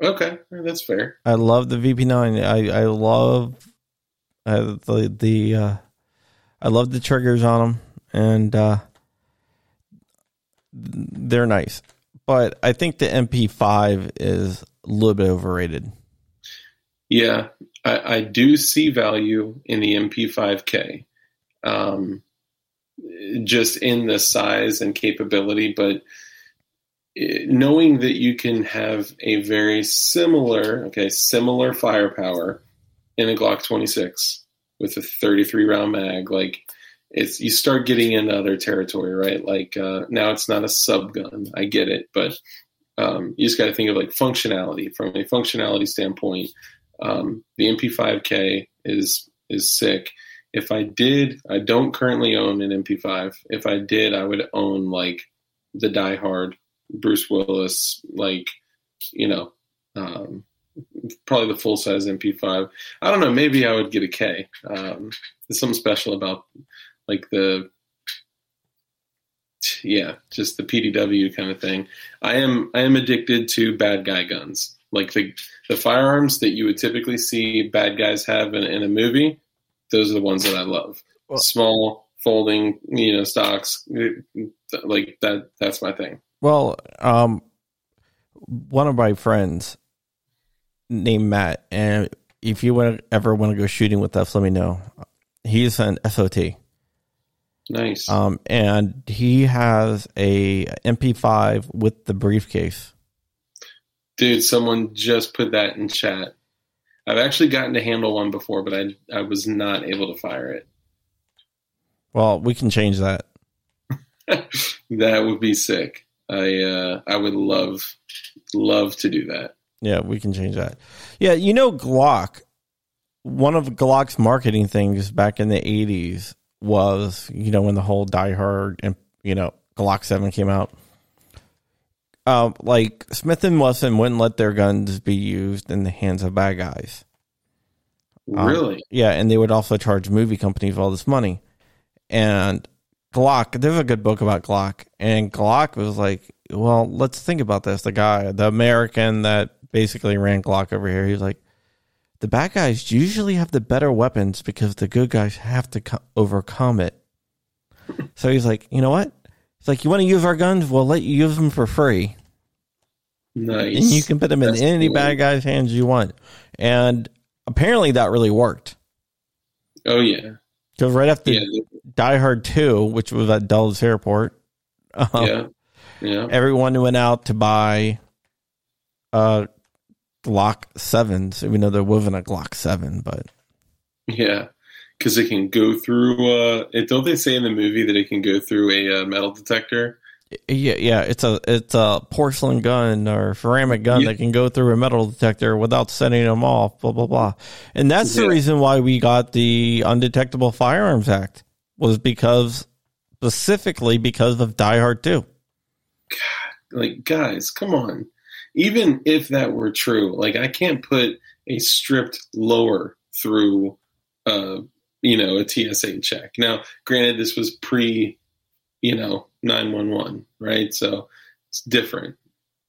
Okay, that's fair. I love the V P nine. I, I love uh, the, the uh, I love the triggers on them, and uh, they're nice. But I think the M P five is a little bit overrated. Yeah, I, I do see value in the M P five K. Um, just in the size and capability. But it, knowing that you can have a very similar, okay, similar firepower in a Glock twenty-six with a thirty-three round mag, like, it's, you start getting into other territory, right? Like uh, now it's not a sub gun. I get it, but um, you just got to think of like functionality. From a functionality standpoint, um, the M P five K is is sick. If I did, I don't currently own an M P five. If I did, I would own like the Die Hard, Bruce Willis, like, you know, um, probably the full size M P five. I don't know. Maybe I would get a K. Um, there's something special about. Like the, yeah, just the P D W kind of thing. I am I am addicted to bad guy guns. Like the the firearms that you would typically see bad guys have in, in a movie, those are the ones that I love. Well, small, folding, you know, stocks, like that. That's my thing. Well, um, one of my friends named Matt, and if you want ever want to go shooting with us, let me know. He's an S O T. Nice. Um, and he has a M P five with the briefcase. Dude, someone just put that in chat. I've actually gotten to handle one before, but I I was not able to fire it. Well, we can change that. That would be sick. I uh, I would love love to do that. Yeah, we can change that. Yeah, you know Glock. One of Glock's marketing things back in the eighties was, you know, when the whole Die Hard and, you know, Glock seven came out. Uh, like Smith and Wesson wouldn't let their guns be used in the hands of bad guys. Really? Um, yeah, and they would also charge movie companies all this money. And Glock, there's a good book about Glock, and Glock was like, well, let's think about this. The guy, the American that basically ran Glock over here, he was like, the bad guys usually have the better weapons because the good guys have to co- overcome it. So he's like, you know what? It's like, you want to use our guns? We'll let you use them for free. Nice. And you can put them in That's any cool. bad guy's hands you want. And apparently that really worked. Oh, yeah. Because right after yeah. Die Hard two, which was at Dulles Airport, um, yeah. Yeah. everyone went out to buy uh, Glock sevens, even though there wasn't a Glock seven. But yeah, because it can go through, uh, it, don't they say in the movie that it can go through a uh, metal detector? Yeah, yeah, it's a it's a porcelain gun or ceramic gun yeah. that can go through a metal detector without setting them off, blah, blah, blah. And that's yeah. the reason why we got the Undetectable Firearms Act, was because, specifically because of Die Hard two. God, like, guys, come on. Even if that were true, like, I can't put a stripped lower through, uh, you know, a T S A check. Now, granted, this was pre, you know, nine one one, right? So it's different.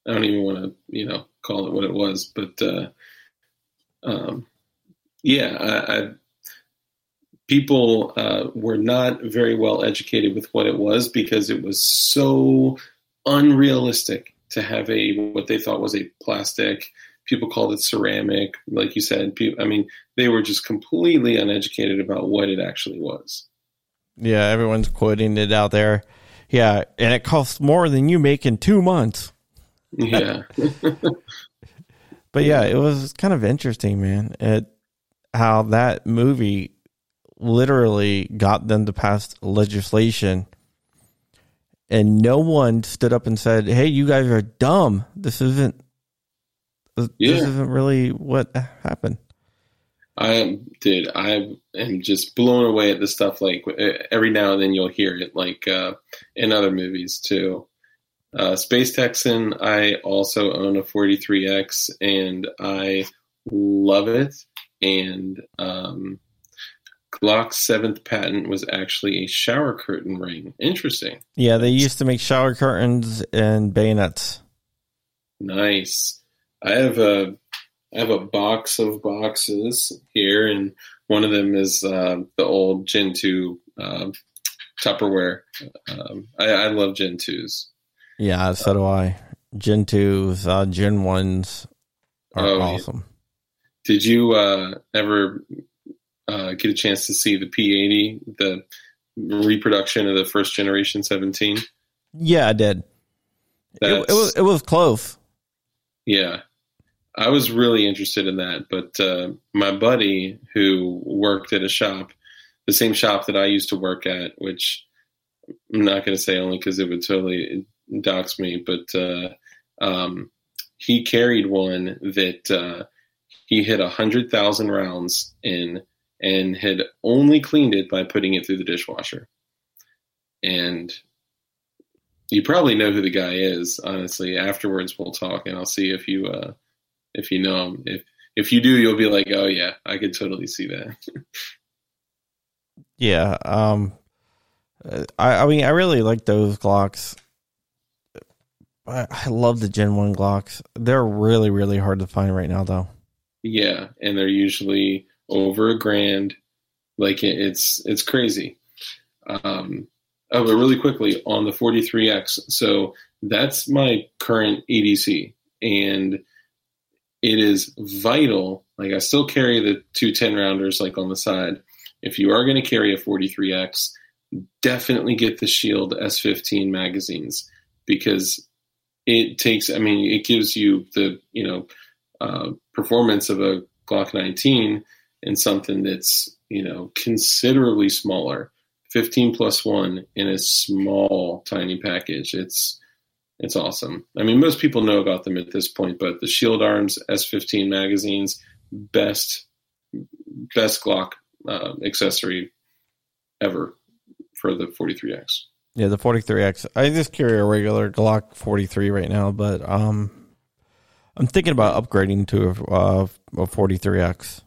I don't even want to, you know, call it what it was, but uh, um, yeah, I, I, people uh, were not very well educated with what it was, because it was so unrealistic to have a, what they thought was a plastic. People called it ceramic, like you said. People, I mean, they were just completely uneducated about what it actually was. Yeah, everyone's quoting it out there. Yeah, and it costs more than you make in two months. Yeah. But yeah, it was kind of interesting, man, at how that movie literally got them to pass legislation. And no one stood up and said, hey, you guys are dumb. This isn't yeah. this isn't really what happened. I am, dude, I am just blown away at the stuff. Like, every now and then you'll hear it, like uh, in other movies too. Uh, Space Texan, I also own a forty-three X and I love it. And um, Glock's seventh patent was actually a shower curtain ring. Interesting. Yeah, they used to make shower curtains and bayonets. Nice. I have a... I have a box of boxes here, and one of them is uh, the old Gen two uh, Tupperware. Um, I, I love Gen twos. Yeah, so do I. Gen twos, uh, Gen ones are oh, awesome. Yeah. Did you uh, ever uh, get a chance to see the P eighty, the reproduction of the first generation seventeen? Yeah, I did. It, it was it was close. Yeah. I was really interested in that, but uh, my buddy who worked at a shop, the same shop that I used to work at, which I'm not going to say only because it would totally dox me, but uh, um, he carried one that uh, he hit one hundred thousand rounds in and had only cleaned it by putting it through the dishwasher. And you probably know who the guy is, honestly. Afterwards, we'll talk, and I'll see if you... Uh, If you know him, if, if you do, you'll be like, oh yeah, I could totally see that. yeah. Um, I, I mean, I really like those Glocks. I, I love the Gen one Glocks. They're really, really hard to find right now though. Yeah. And they're usually over a grand. Like it, it's, it's crazy. Um, oh, but really quickly on the forty-three X. So that's my current A D C, and it is vital. Like, I still carry the two ten rounders, like on the side. If you are going to carry a forty-three X, definitely get the Shield S fifteen magazines, because it takes, I mean, it gives you the, you know, uh, performance of a Glock nineteen and something that's, you know, considerably smaller. fifteen plus one in a small, tiny package. It's it's awesome. I mean, most people know about them at this point, but the Shield Arms S fifteen magazines, best best Glock uh, accessory ever for the forty-three X. Yeah, the forty-three X. I just carry a regular Glock forty-three right now, but um, I'm thinking about upgrading to a, uh, a forty-three X.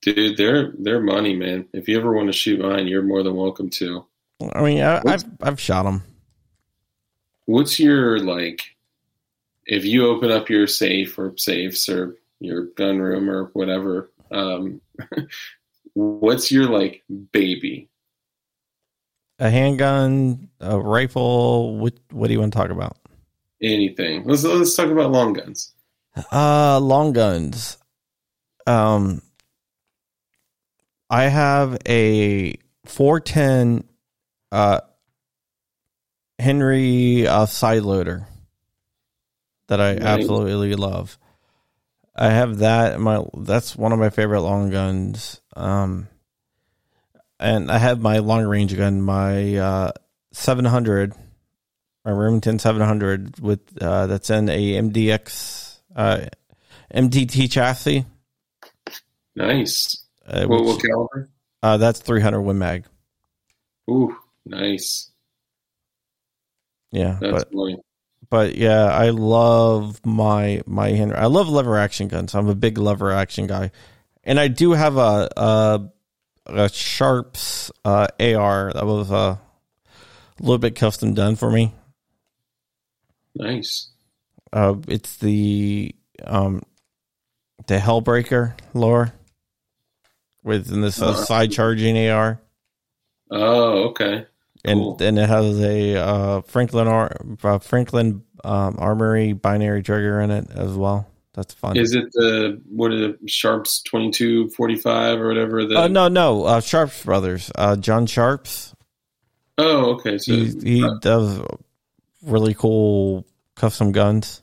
Dude, they're they're money, man. If you ever want to shoot mine, you're more than welcome to. I mean, I, I've I've shot them. What's your, like, if you open up your safe or safes or your gun room or whatever, um, what's your, like, baby? A handgun, a rifle. What what do you want to talk about? Anything. Let's let's talk about long guns. Uh, long guns. Um, I have a four ten uh Henry uh, side loader that I nice. absolutely love. I have that. In my that's one of my favorite long guns. Um. And I have my long-range gun, my uh, seven hundred, my Remington seven hundred, with uh, that's in a M D X, uh, M D T chassis. Nice. Uh, what, which, what caliber? Uh, that's three hundred Win Mag. Ooh, nice. Yeah, that's but brilliant. But yeah, I love my my hand. I love lever action guns. I'm a big lever action guy, and I do have a. a a Sharps uh, A R that was uh, a little bit custom done for me. Nice. Uh, it's the um, the Hellbreaker lore within this uh, side charging A R. Oh, okay. Cool. And and it has a uh, Franklin Ar- uh, Franklin um, Armory binary trigger in it as well. That's fun. Is it the what are the Sharps twenty-two forty-five or whatever? The... Uh, no, no, uh, Sharps Brothers, uh, John Sharps. Oh, okay. So he, he uh, does really cool custom guns.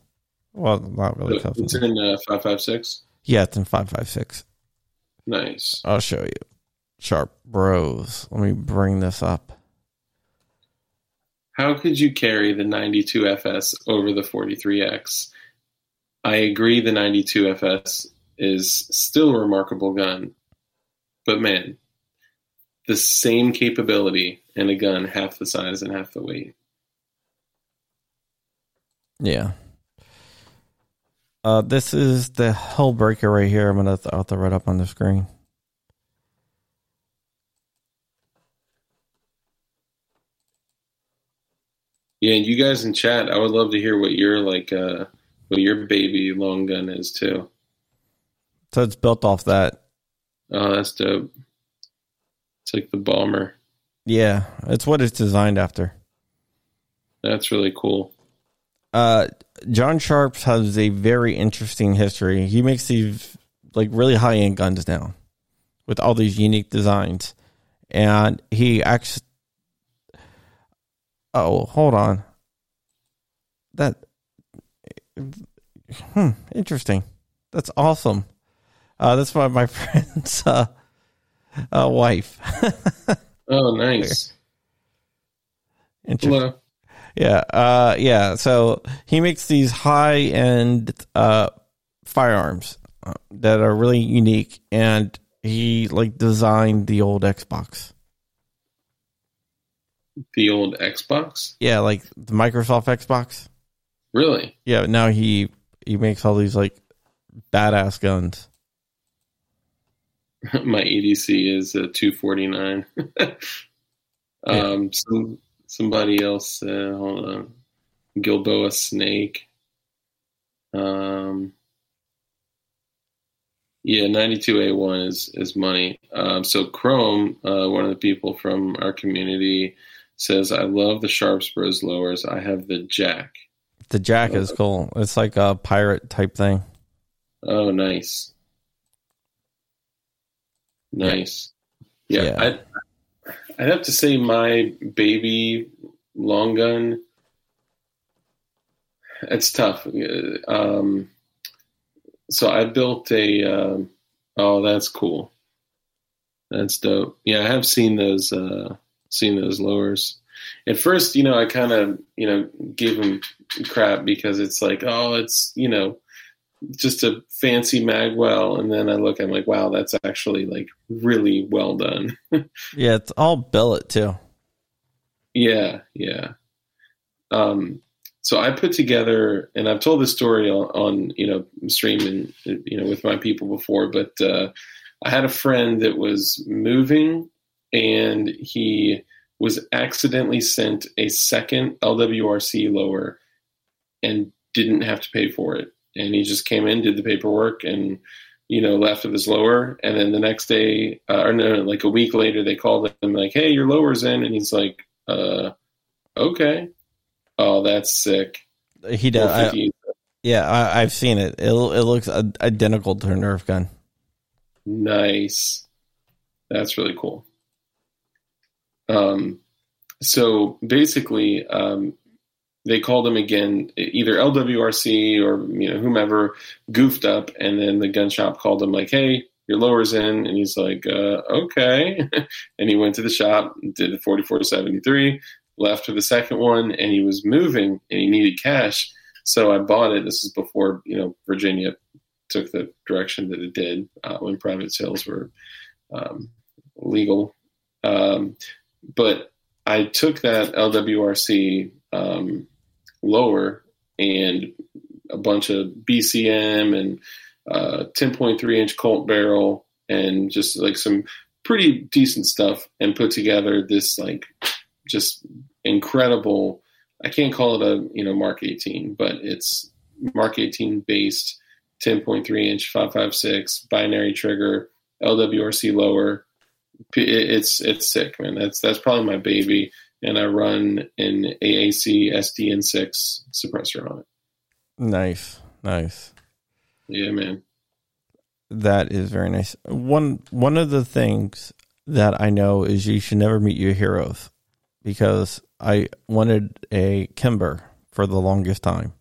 Well, not really so custom. It's in uh, five five six. Yeah, it's in five five six. Nice. I'll show you, Sharp Bros. Let me bring this up. How could you carry the ninety-two F S over the forty-three X? I agree the ninety-two F S is still a remarkable gun, but man, the same capability in a gun half the size and half the weight. Yeah. Uh, this is the Hellbreaker right here. I'm going to I'll throw it up on the screen. Yeah, and you guys in chat, I would love to hear what you're like... Uh, Well, your baby long gun is too. So it's built off that. Oh, that's dope. It's like the bomber. Yeah, it's what it's designed after. That's really cool. Uh, John Sharps has a very interesting history. He makes these like really high end guns now, with all these unique designs, and he actually. Oh, hold on. That. Hmm, interesting. That's awesome. Uh, that's my my friend's uh, uh, wife. Oh, nice. Interesting. Hello. Yeah, uh, yeah. So he makes these high end uh, firearms that are really unique, and he like designed the old Xbox. The old Xbox? Yeah, like the Microsoft Xbox. Really? Yeah, now he he makes all these like badass guns. My E D C is a two forty-nine. um, yeah. some, somebody else, uh, hold on, Gilboa Snake. Um, yeah, ninety-two A one is is money. Um, so Chrome, uh, one of the people from our community, says, "I love the Sharps Bros lowers. I have the Jack." The Jack is cool. It's like a pirate type thing. Oh, nice. Nice. Yeah. yeah. I'd, I'd have to say my baby long gun. It's tough. Um, so I built a, um, oh, that's cool. That's dope. Yeah. I have seen those, uh, seen those lowers. At first, you know, I kind of, you know, gave him crap because it's like, oh, it's, you know, just a fancy magwell. And then I look, I'm like, wow, that's actually like really well done. Yeah. It's all billet too. Yeah. Yeah. Um, so I put together, and I've told this story on, on, you know, stream and, you know, with my people before, but, uh, I had a friend that was moving and he was accidentally sent a second L W R C lower and didn't have to pay for it. And he just came in, did the paperwork, and, you know, left with his lower. And then the next day, uh, or no, like a week later, they called him like, hey, your lower's in. And he's like, uh, okay. Oh, that's sick. He does. I, yeah, I, I've seen it. It, it looks identical to a Nerf gun. Nice. That's really cool. Um, so basically, um, they called him again, either L W R C or, you know, whomever goofed up. And then the gun shop called him like, hey, your lower's in. And he's like, uh, okay. And he went to the shop, did the forty-four seventy-three, left with the second one, and he was moving and he needed cash. So I bought it. This is before, you know, Virginia took the direction that it did, uh, when private sales were, um, legal. Um, but I took that L W R C, um, lower and a bunch of B C M and uh, ten point three inch Colt barrel and just like some pretty decent stuff, and put together this like just incredible, I can't call it a, you know, Mark eighteen, but it's Mark eighteen based ten point three inch five five six binary trigger L W R C lower. It's it's sick, man. That's that's probably my baby. And I run an A A C S D N six suppressor on it. Nice. Nice. Yeah, man. That is very nice. One one of the things that I know is you should never meet your heroes, because I wanted a Kimber for the longest time.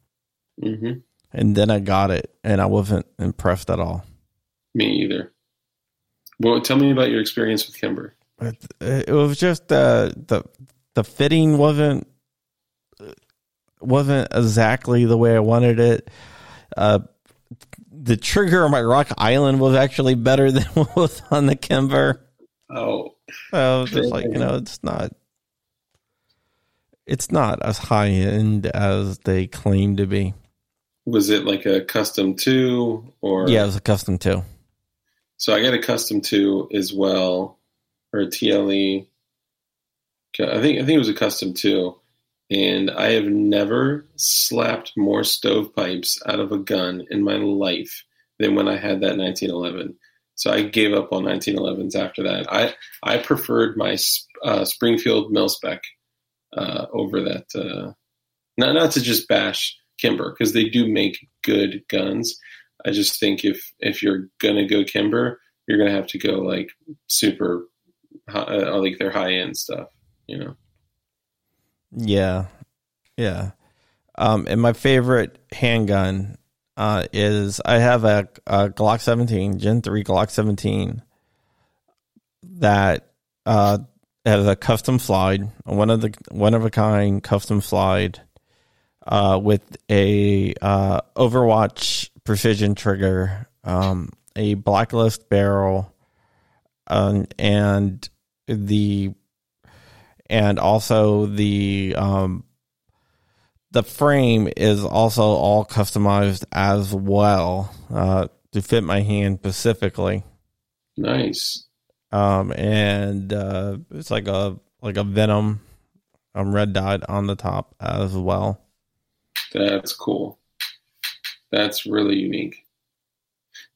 Mm-hmm. And then I got it, and I wasn't impressed at all. Me either. Well, tell me about your experience with Kimber. It, it was just uh, the... The fitting wasn't wasn't exactly the way I wanted it. Uh, the trigger on my Rock Island was actually better than what was on the Kimber. Oh, so I was just like, you know, it's not it's not as high end as they claim to be. Was it like a custom two or? Yeah, it was a custom two. So I got a custom two as well, or a T L E. I think I think it was a custom too, and I have never slapped more stovepipes out of a gun in my life than when I had that nineteen eleven. So I gave up on nineteen elevens after that. I I preferred my uh, Springfield Millspec uh, over that. Uh, not not to just bash Kimber, because they do make good guns. I just think if if you're gonna go Kimber, you're gonna have to go like super high, uh, like their high end stuff. You know, yeah, yeah. Um, and my favorite handgun uh, is I have a, a Glock seventeen, Gen three Glock seventeen that uh, has a custom slide, one of the one of a kind custom slide uh, with a uh, Overwatch Precision trigger, um, a Blacklist barrel, um, and the And also the um, the frame is also all customized as well uh, to fit my hand specifically. Nice. Um, and uh, it's like a like a Venom um, red dot on the top as well. That's cool. That's really unique.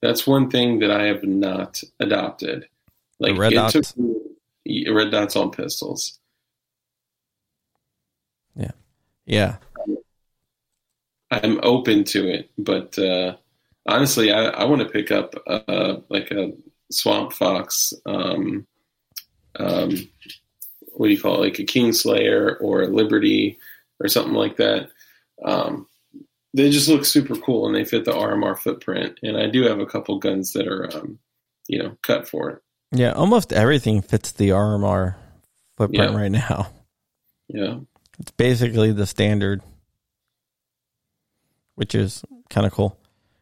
That's one thing that I have not adopted. Like the red dots. Took, red dots on pistols. Yeah. Yeah. I'm open to it, but, uh, honestly, I, I want to pick up, uh, like a Swampfox, um, um, what do you call it? Like a Kingslayer or a Liberty or something like that. Um, they just look super cool and they fit the R M R footprint. And I do have a couple guns that are, um, you know, cut for it. Yeah. Almost everything fits the R M R footprint yeah. right now. Yeah. It's basically the standard, which is kind of cool.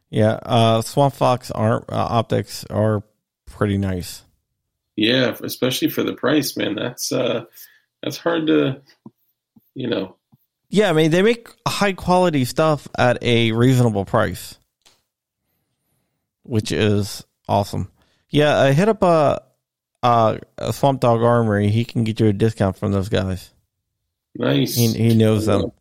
Yeah, uh, Swampfox uh, optics are pretty nice. Yeah, especially for the price, man. That's uh, that's hard to, you know. Yeah, I mean, they make high-quality stuff at a reasonable price, which is awesome. Yeah, I hit up a, a, a Swamp Dog Armory. He can get you a discount from those guys. Nice. He, he knows them.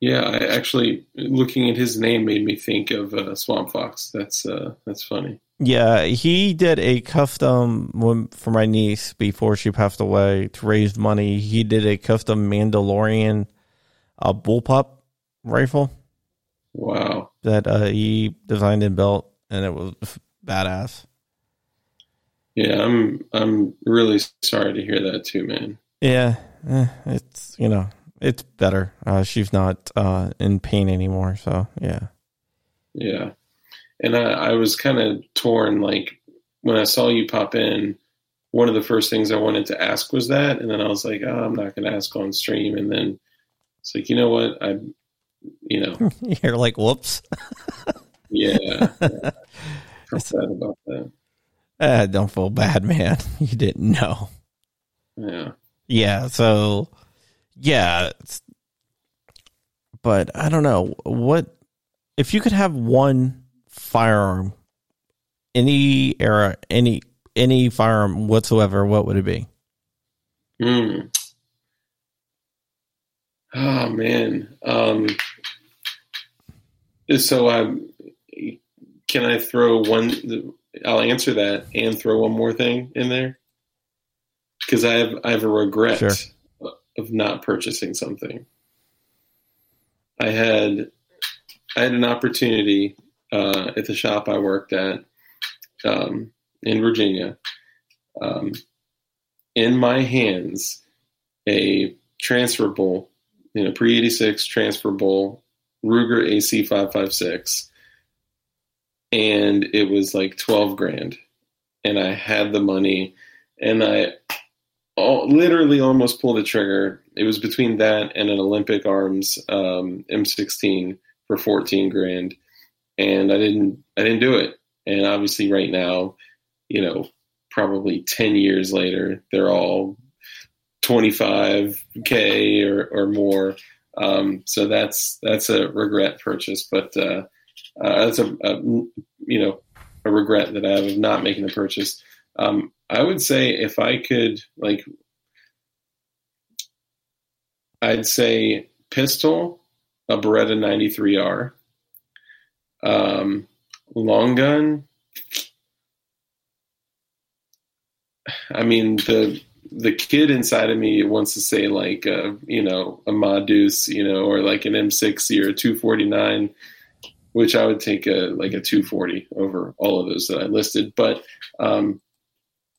Yeah, I actually, looking at his name made me think of uh, Swampfox. That's uh, that's funny. Yeah, he did a custom one for my niece before she passed away to raise money. He did a custom Mandalorian uh, bullpup rifle. Wow. That uh, he designed and built, and it was badass. Yeah, I'm I'm really sorry to hear that too, man. Yeah, eh, it's, you know, it's better. Uh, she's not uh, in pain anymore, so yeah. Yeah. And I, I was kind of torn, like, when I saw you pop in, one of the first things I wanted to ask was that, and then I was like, oh, I'm not going to ask on stream, and then it's like, you know what, I, you know. You're like, whoops. yeah. yeah. I'm sad about that. Uh, don't feel bad, man. You didn't know. Yeah. Yeah, so, yeah. It's, but I don't know. What, if you could have one firearm, any era, any any firearm whatsoever, what would it be? Mm. Oh man, um, so I can I throw one? I'll answer that and throw one more thing in there because I have I have a regret sure. of not purchasing something. I had I had an opportunity. Uh, at the shop I worked at um, in Virginia, um, in my hands, a transferable, you know, pre eighty-six transferable Ruger A C five fifty-six. And it was like twelve grand. And I had the money and I all, literally almost pulled the trigger. It was between that and an Olympic Arms um, M sixteen for fourteen grand. And I didn't, I didn't do it. And obviously right now, you know, probably ten years later, they're all twenty-five K or, or more. Um, so that's, that's a regret purchase, but, uh, uh that's a, a, you know, a regret that I have of not making the purchase. Um, I would say if I could, like, I'd say pistol, a Beretta ninety-three R. Um, long gun. I mean, the, the kid inside of me wants to say like, uh, you know, a Ma Deuce, you know, or like an M sixty or a two forty-nine, which I would take a, like a two forty over all of those that I listed. But, um,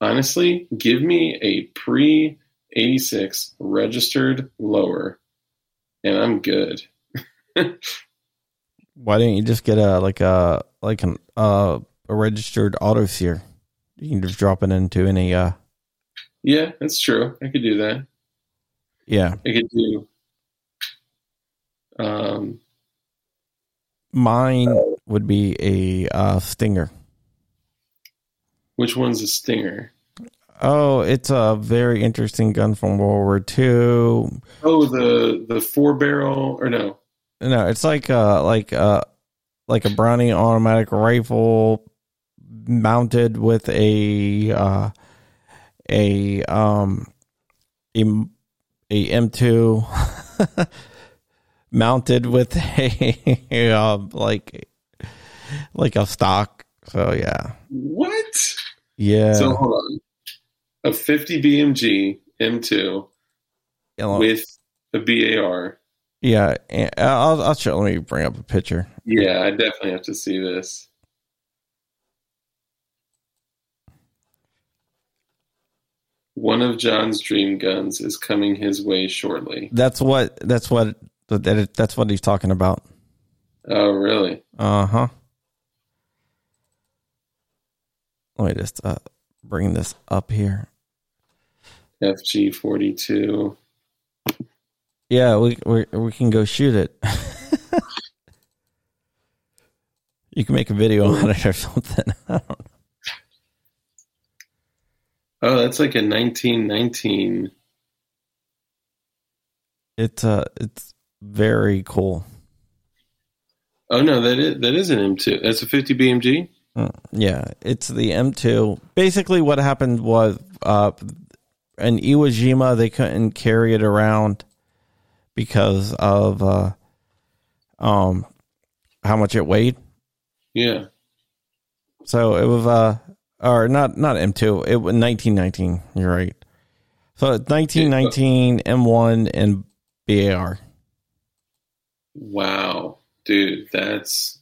honestly, give me a pre eighty-six registered lower and I'm good. Why didn't you just get a like a like an uh, a registered auto sear? You can just drop it into any. Uh... Yeah, that's true. I could do that. Yeah, I could do. Um, mine uh, would be a uh, Stinger. Which one's a Stinger? Oh, it's a very interesting gun from World War Two. Oh, the the four barrel or no. No, it's like uh like uh like a Browning automatic rifle mounted with a uh a um a, a M two mounted with a uh, like like a stock. So yeah. What? Yeah. So hold on. A fifty B M G M two Yellow. With a B A R. Yeah, I'll, I'll show. Let me bring up a picture. Yeah, I definitely have to see this. One of John's dream guns is coming his way shortly. That's what. That's what. That's what he's talking about. Oh, really? Uh huh. Let me just uh, bring this up here. F G forty-two. Yeah, we we we can go shoot it. You can make a video on it or something. I don't know. Oh, that's like a nineteen nineteen. It's uh, it's very cool. Oh no, that is that is an M two. That's a fifty B M G. Uh, yeah, it's the M two. Basically, what happened was, uh, in Iwo Jima they couldn't carry it around because of uh, um, how much it weighed. Yeah. So it was uh, or not not M two. It was nineteen nineteen. You're right. So it's nineteen nineteen, M one, and B A R. Wow, dude, that's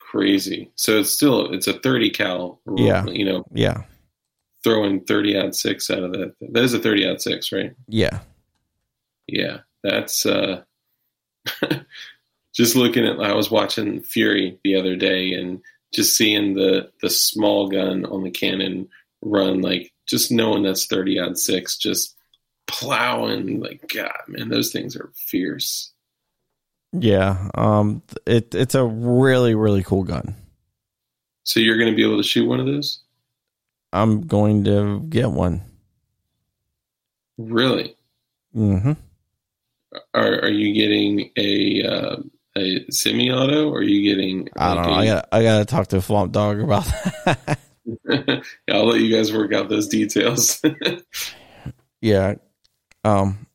crazy. So it's still it's a thirty cal. Yeah. You know. Yeah. Throwing thirty ought six out of that. That is a thirty ought six, right? Yeah. Yeah, that's. Uh, just looking at, I was watching Fury the other day and just seeing the the small gun on the cannon run, like just knowing that's thirty ought six, just plowing, like, God, man, those things are fierce. Yeah, um, it it's a really, really cool gun. So you're going to be able to shoot one of those? I'm going to get one. Really? Mm-hmm. Are Are you getting a uh, a semi-auto? Or are you getting? Like, I don't know. A, I got I got to talk to Swamp Dog about that. Yeah, I'll let you guys work out those details. Yeah. Um,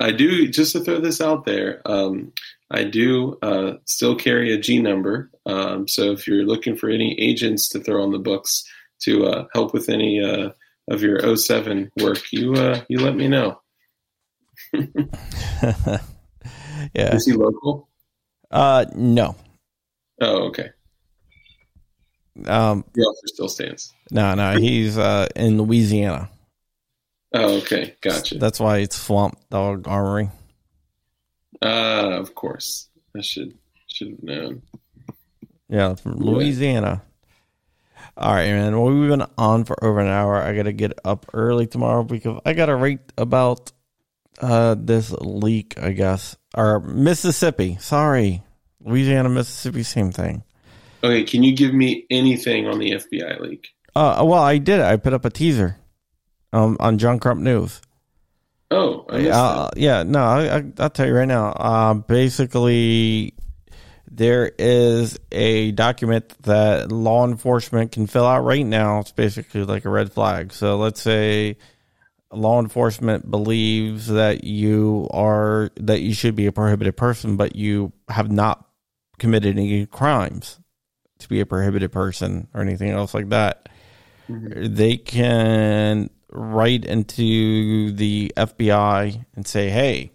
I do, just to throw this out there, um, I do uh, still carry a G number. Um, so if you're looking for any agents to throw on the books to uh, help with any uh, of your oh seven work, you uh, you let me know. Yeah. Is he local? Uh, no. Oh, okay. Um, the offer still stands. No, no, he's uh, in Louisiana. Oh, okay, gotcha. That's why it's Swamp Dog Armory. Uh, of course. I should should have known. Yeah, from Louisiana. All right, man. Well, we've been on for over an hour. I gotta get up early tomorrow because I gotta write about uh this leak, I guess, or Mississippi. Sorry, Louisiana, Mississippi, same thing. Okay, can you give me anything on the F B I leak? Uh, well, I did it. I put up a teaser um, on John Crump News. Oh, I guess uh, yeah. No, I, I, I'll tell you right now. Uh, basically, there is a document that law enforcement can fill out right now. It's basically like a red flag. So let's say law enforcement believes that you are that you should be a prohibited person, but you have not committed any crimes to be a prohibited person or anything else like that. Mm-hmm. They can write into the F B I and say, hey,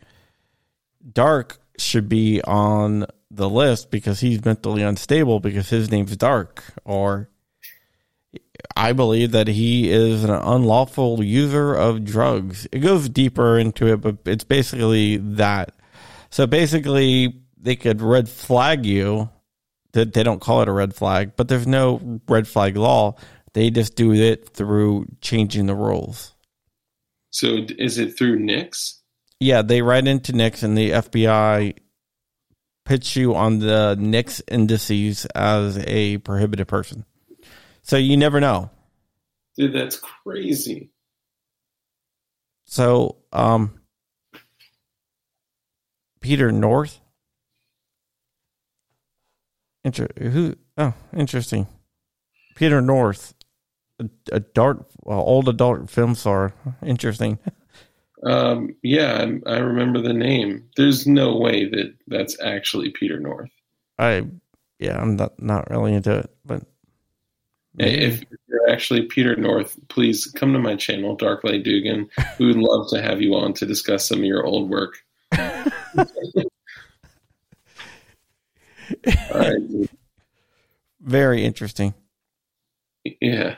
Dark should be on the list because he's mentally unstable because his name's Dark, or I believe that he is an unlawful user of drugs. It goes deeper into it, but it's basically that. So basically they could red flag you. That they don't call it a red flag, but there's no red flag law. They just do it through changing the rules. So is it through N I C S? Yeah, they write into N I C S, and the F B I puts you on the N I C S indices as a prohibited person. So you never know. Dude, that's crazy. So, um, Peter North. Inter- who? Oh, interesting. Peter North, a, a dark, uh, old adult film star. Interesting. Um, yeah, I, I remember the name. There's no way that that's actually Peter North. I, yeah, I'm not, not really into it, but maybe. If you're actually Peter North, please come to my channel, Darklight Dugan. We would love to have you on to discuss some of your old work. All right, dude. Very interesting. Yeah,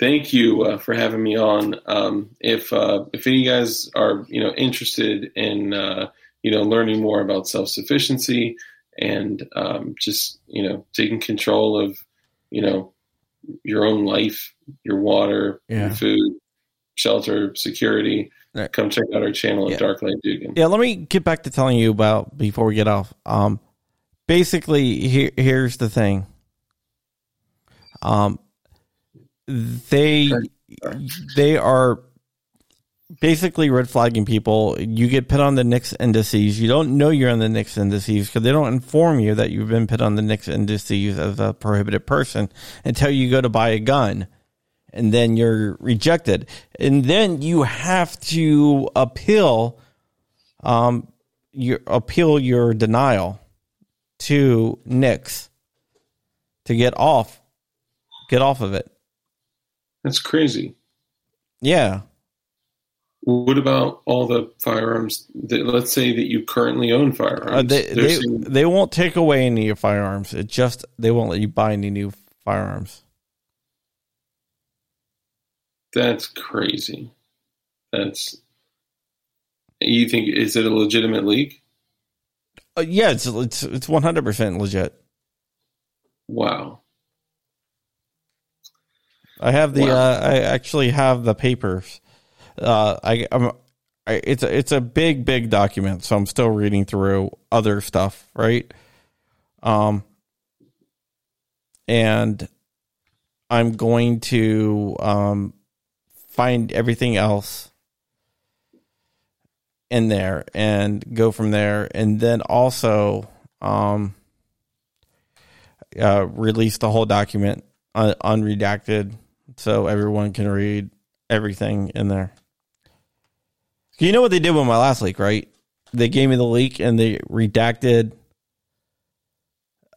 thank you uh, for having me on. Um, if uh, if any guys are you know interested in uh, you know learning more about self sufficiency and um, just you know taking control of you know your own life, your water, yeah. your food, shelter, security. Right. Come check out our channel at yeah. Darklight Dugan. Yeah, let me get back to telling you about, before we get off. Um, basically, here, here's the thing. Um, they they are basically red flagging people. You get put on the N I C S indices. You don't know you're on the N I C S indices because they don't inform you that you've been put on the N I C S indices as a prohibited person until you go to buy a gun. And then you're rejected. And then you have to appeal um, your, appeal your denial to N I C S to get off. Get off of it. That's crazy. Yeah. What about all the firearms that, let's say that you currently own firearms? Uh, they, they, saying- they won't take away any of your firearms. It just, they won't let you buy any new firearms. That's crazy. That's, you think, is it a legitimate leak? Uh, yeah, it's it's it's one hundred percent legit. Wow. I have the wow. uh, I actually have the papers. Uh, I I'm, I it's a, it's a big big document, so I'm still reading through other stuff, right? Um, and I'm going to um. find everything else in there and go from there. And then also um, uh, release the whole document un- unredacted so everyone can read everything in there. You know what they did with my last leak, right? They gave me the leak and they redacted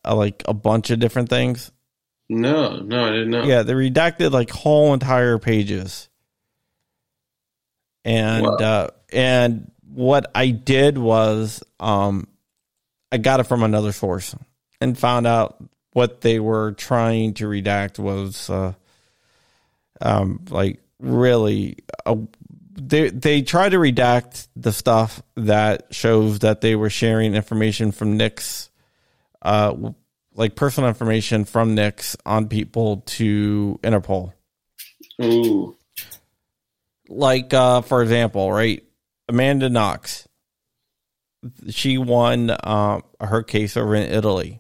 uh, like a bunch of different things. No, no, I didn't know. Yeah, they redacted like whole entire pages. And wow. uh, and what I did was um, I got it from another source and found out what they were trying to redact was uh, um, like really a, they they tried to redact the stuff that shows that they were sharing information from N I C S, uh, like personal information from N I C S on people to Interpol. Ooh. Like, uh, for example, right? Amanda Knox. She won uh, her case over in Italy.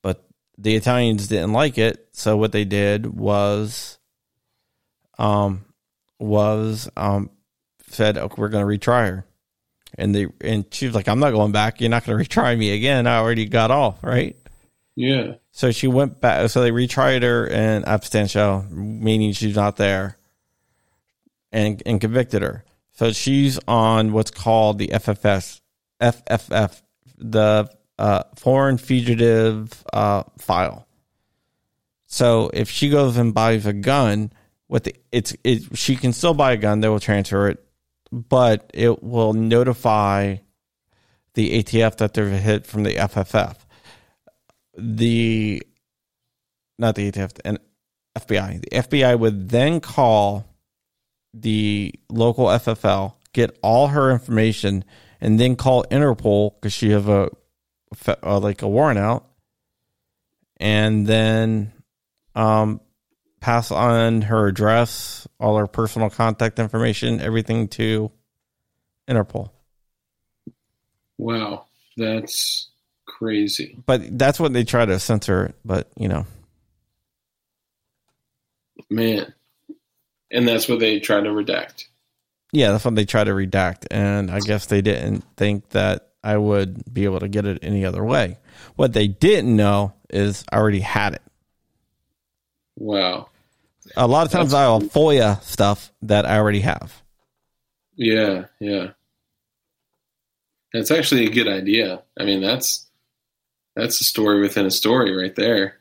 But the Italians didn't like it. So what they did was... Um, was... Um, said, okay, we're going to retry her. And, they, and she was like, I'm not going back. You're not going to retry me again. I already got off, right? Yeah. So she went back. So they retried her in absentia, meaning she's not there. And, and convicted her. So she's on what's called the F F S, F F F, the uh, foreign fugitive uh, file. So if she goes and buys a gun, what the, it's it, she can still buy a gun. They will transfer it, but it will notify the A T F that they're hit from the F F F. The not the A T F and F B I. The F B I would then call the local F F L, get all her information, and then call Interpol because she have a uh, like a warrant out, and then um, pass on her address, all her personal contact information, everything to Interpol. Wow, that's crazy. But that's what they try to censor. But you know, man. And that's what they try to redact. Yeah, that's what they try to redact. And I guess they didn't think that I would be able to get it any other way. What they didn't know is I already had it. Wow. A lot of times that's... I'll FOIA stuff that I already have. Yeah, yeah. That's actually a good idea. I mean, that's that's a story within a story right there.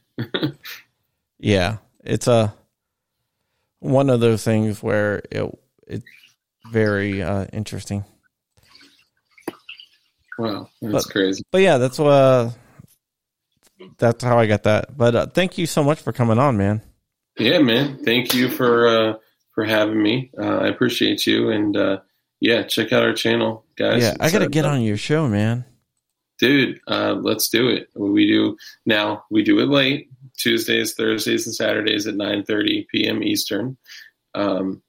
Yeah, it's a... one of those things where it it's very uh, interesting. Wow, that's but, crazy. But yeah, that's uh, that's how I got that. But uh, thank you so much for coming on, man. Yeah, man. Thank you for uh, for having me. Uh, I appreciate you. And uh, yeah, check out our channel, guys. Yeah, I gotta get on your show, man. Dude, uh, let's do it. We do now. We do it late. Tuesdays, Thursdays, and Saturdays at nine thirty p.m. Eastern. Um,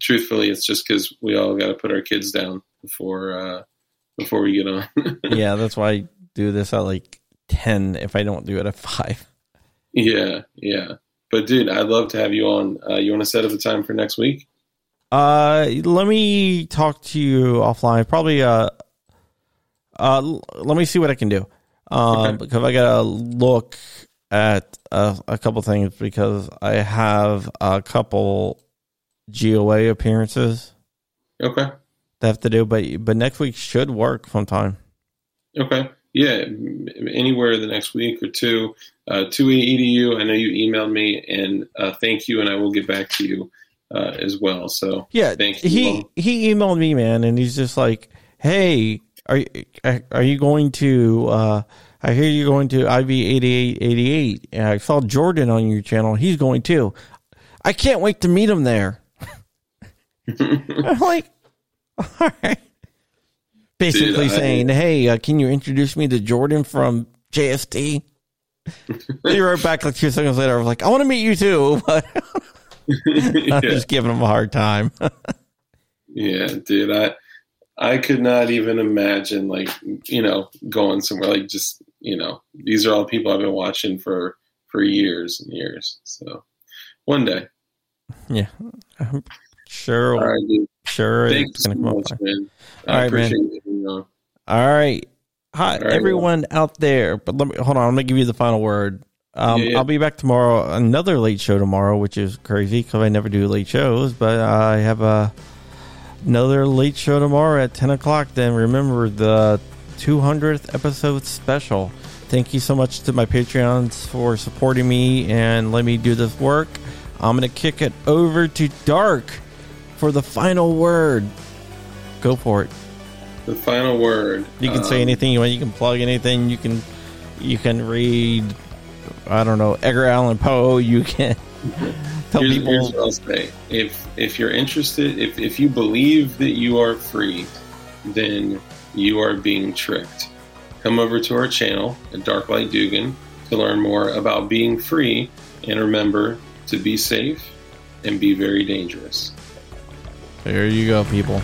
truthfully, it's just because we all got to put our kids down before uh, before we get on. Yeah, that's why I do this at like ten if I don't do it at five. Yeah, yeah. But, dude, I'd love to have you on. Uh, you want to set up a time for next week? Uh, let me talk to you offline. Probably uh, uh, let me see what I can do. Um, okay. Because I got to look at a, a couple things because I have a couple G O A appearances. Okay. That I have to do, but but next week should work sometime. Okay. Yeah, anywhere the next week or two. Uh, two E E D U, I know you emailed me, and uh, thank you, and I will get back to you uh, as well. So yeah, thank you. He, he emailed me, man, and he's just like, hey, are you, are you going to, uh, I hear you're going to I V eighty-eight eighty-eight, and I saw Jordan on your channel. He's going too. I can't wait to meet him there. I'm like, all right. Basically Dude, saying, I, hey, uh, can you introduce me to Jordan from J S D? They wrote back like two seconds later. I was like, I want to meet you too. But yeah. I'm just giving them a hard time. Yeah, dude, I I could not even imagine, like, you know, going somewhere like just, you know, these are all people I've been watching for, for years and years. So one day. Yeah, I'm sure. All right, dude. Sure. Thanks so much, man. I All appreciate right, man. All right. Hi, All right, everyone man. out there. But let me hold on. I'm going to give you the final word. Um, yeah, yeah. I'll be back tomorrow. Another late show tomorrow, which is crazy because I never do late shows. But I have a, another late show tomorrow at ten o'clock. Then remember the two hundredth episode special. Thank you so much to my Patreons for supporting me and let me do this work. I'm going to kick it over to Dark for the final word. Go for it. The final word. You can um, say anything you want. You can plug anything. You can you can read, I don't know, Edgar Allan Poe. You can tell here's, people. Here's what I'll say. If, if you're interested, if, if you believe that you are free, then you are being tricked. Come over to our channel at Darklight Dugan to learn more about being free. And remember to be safe and be very dangerous. There you go, people.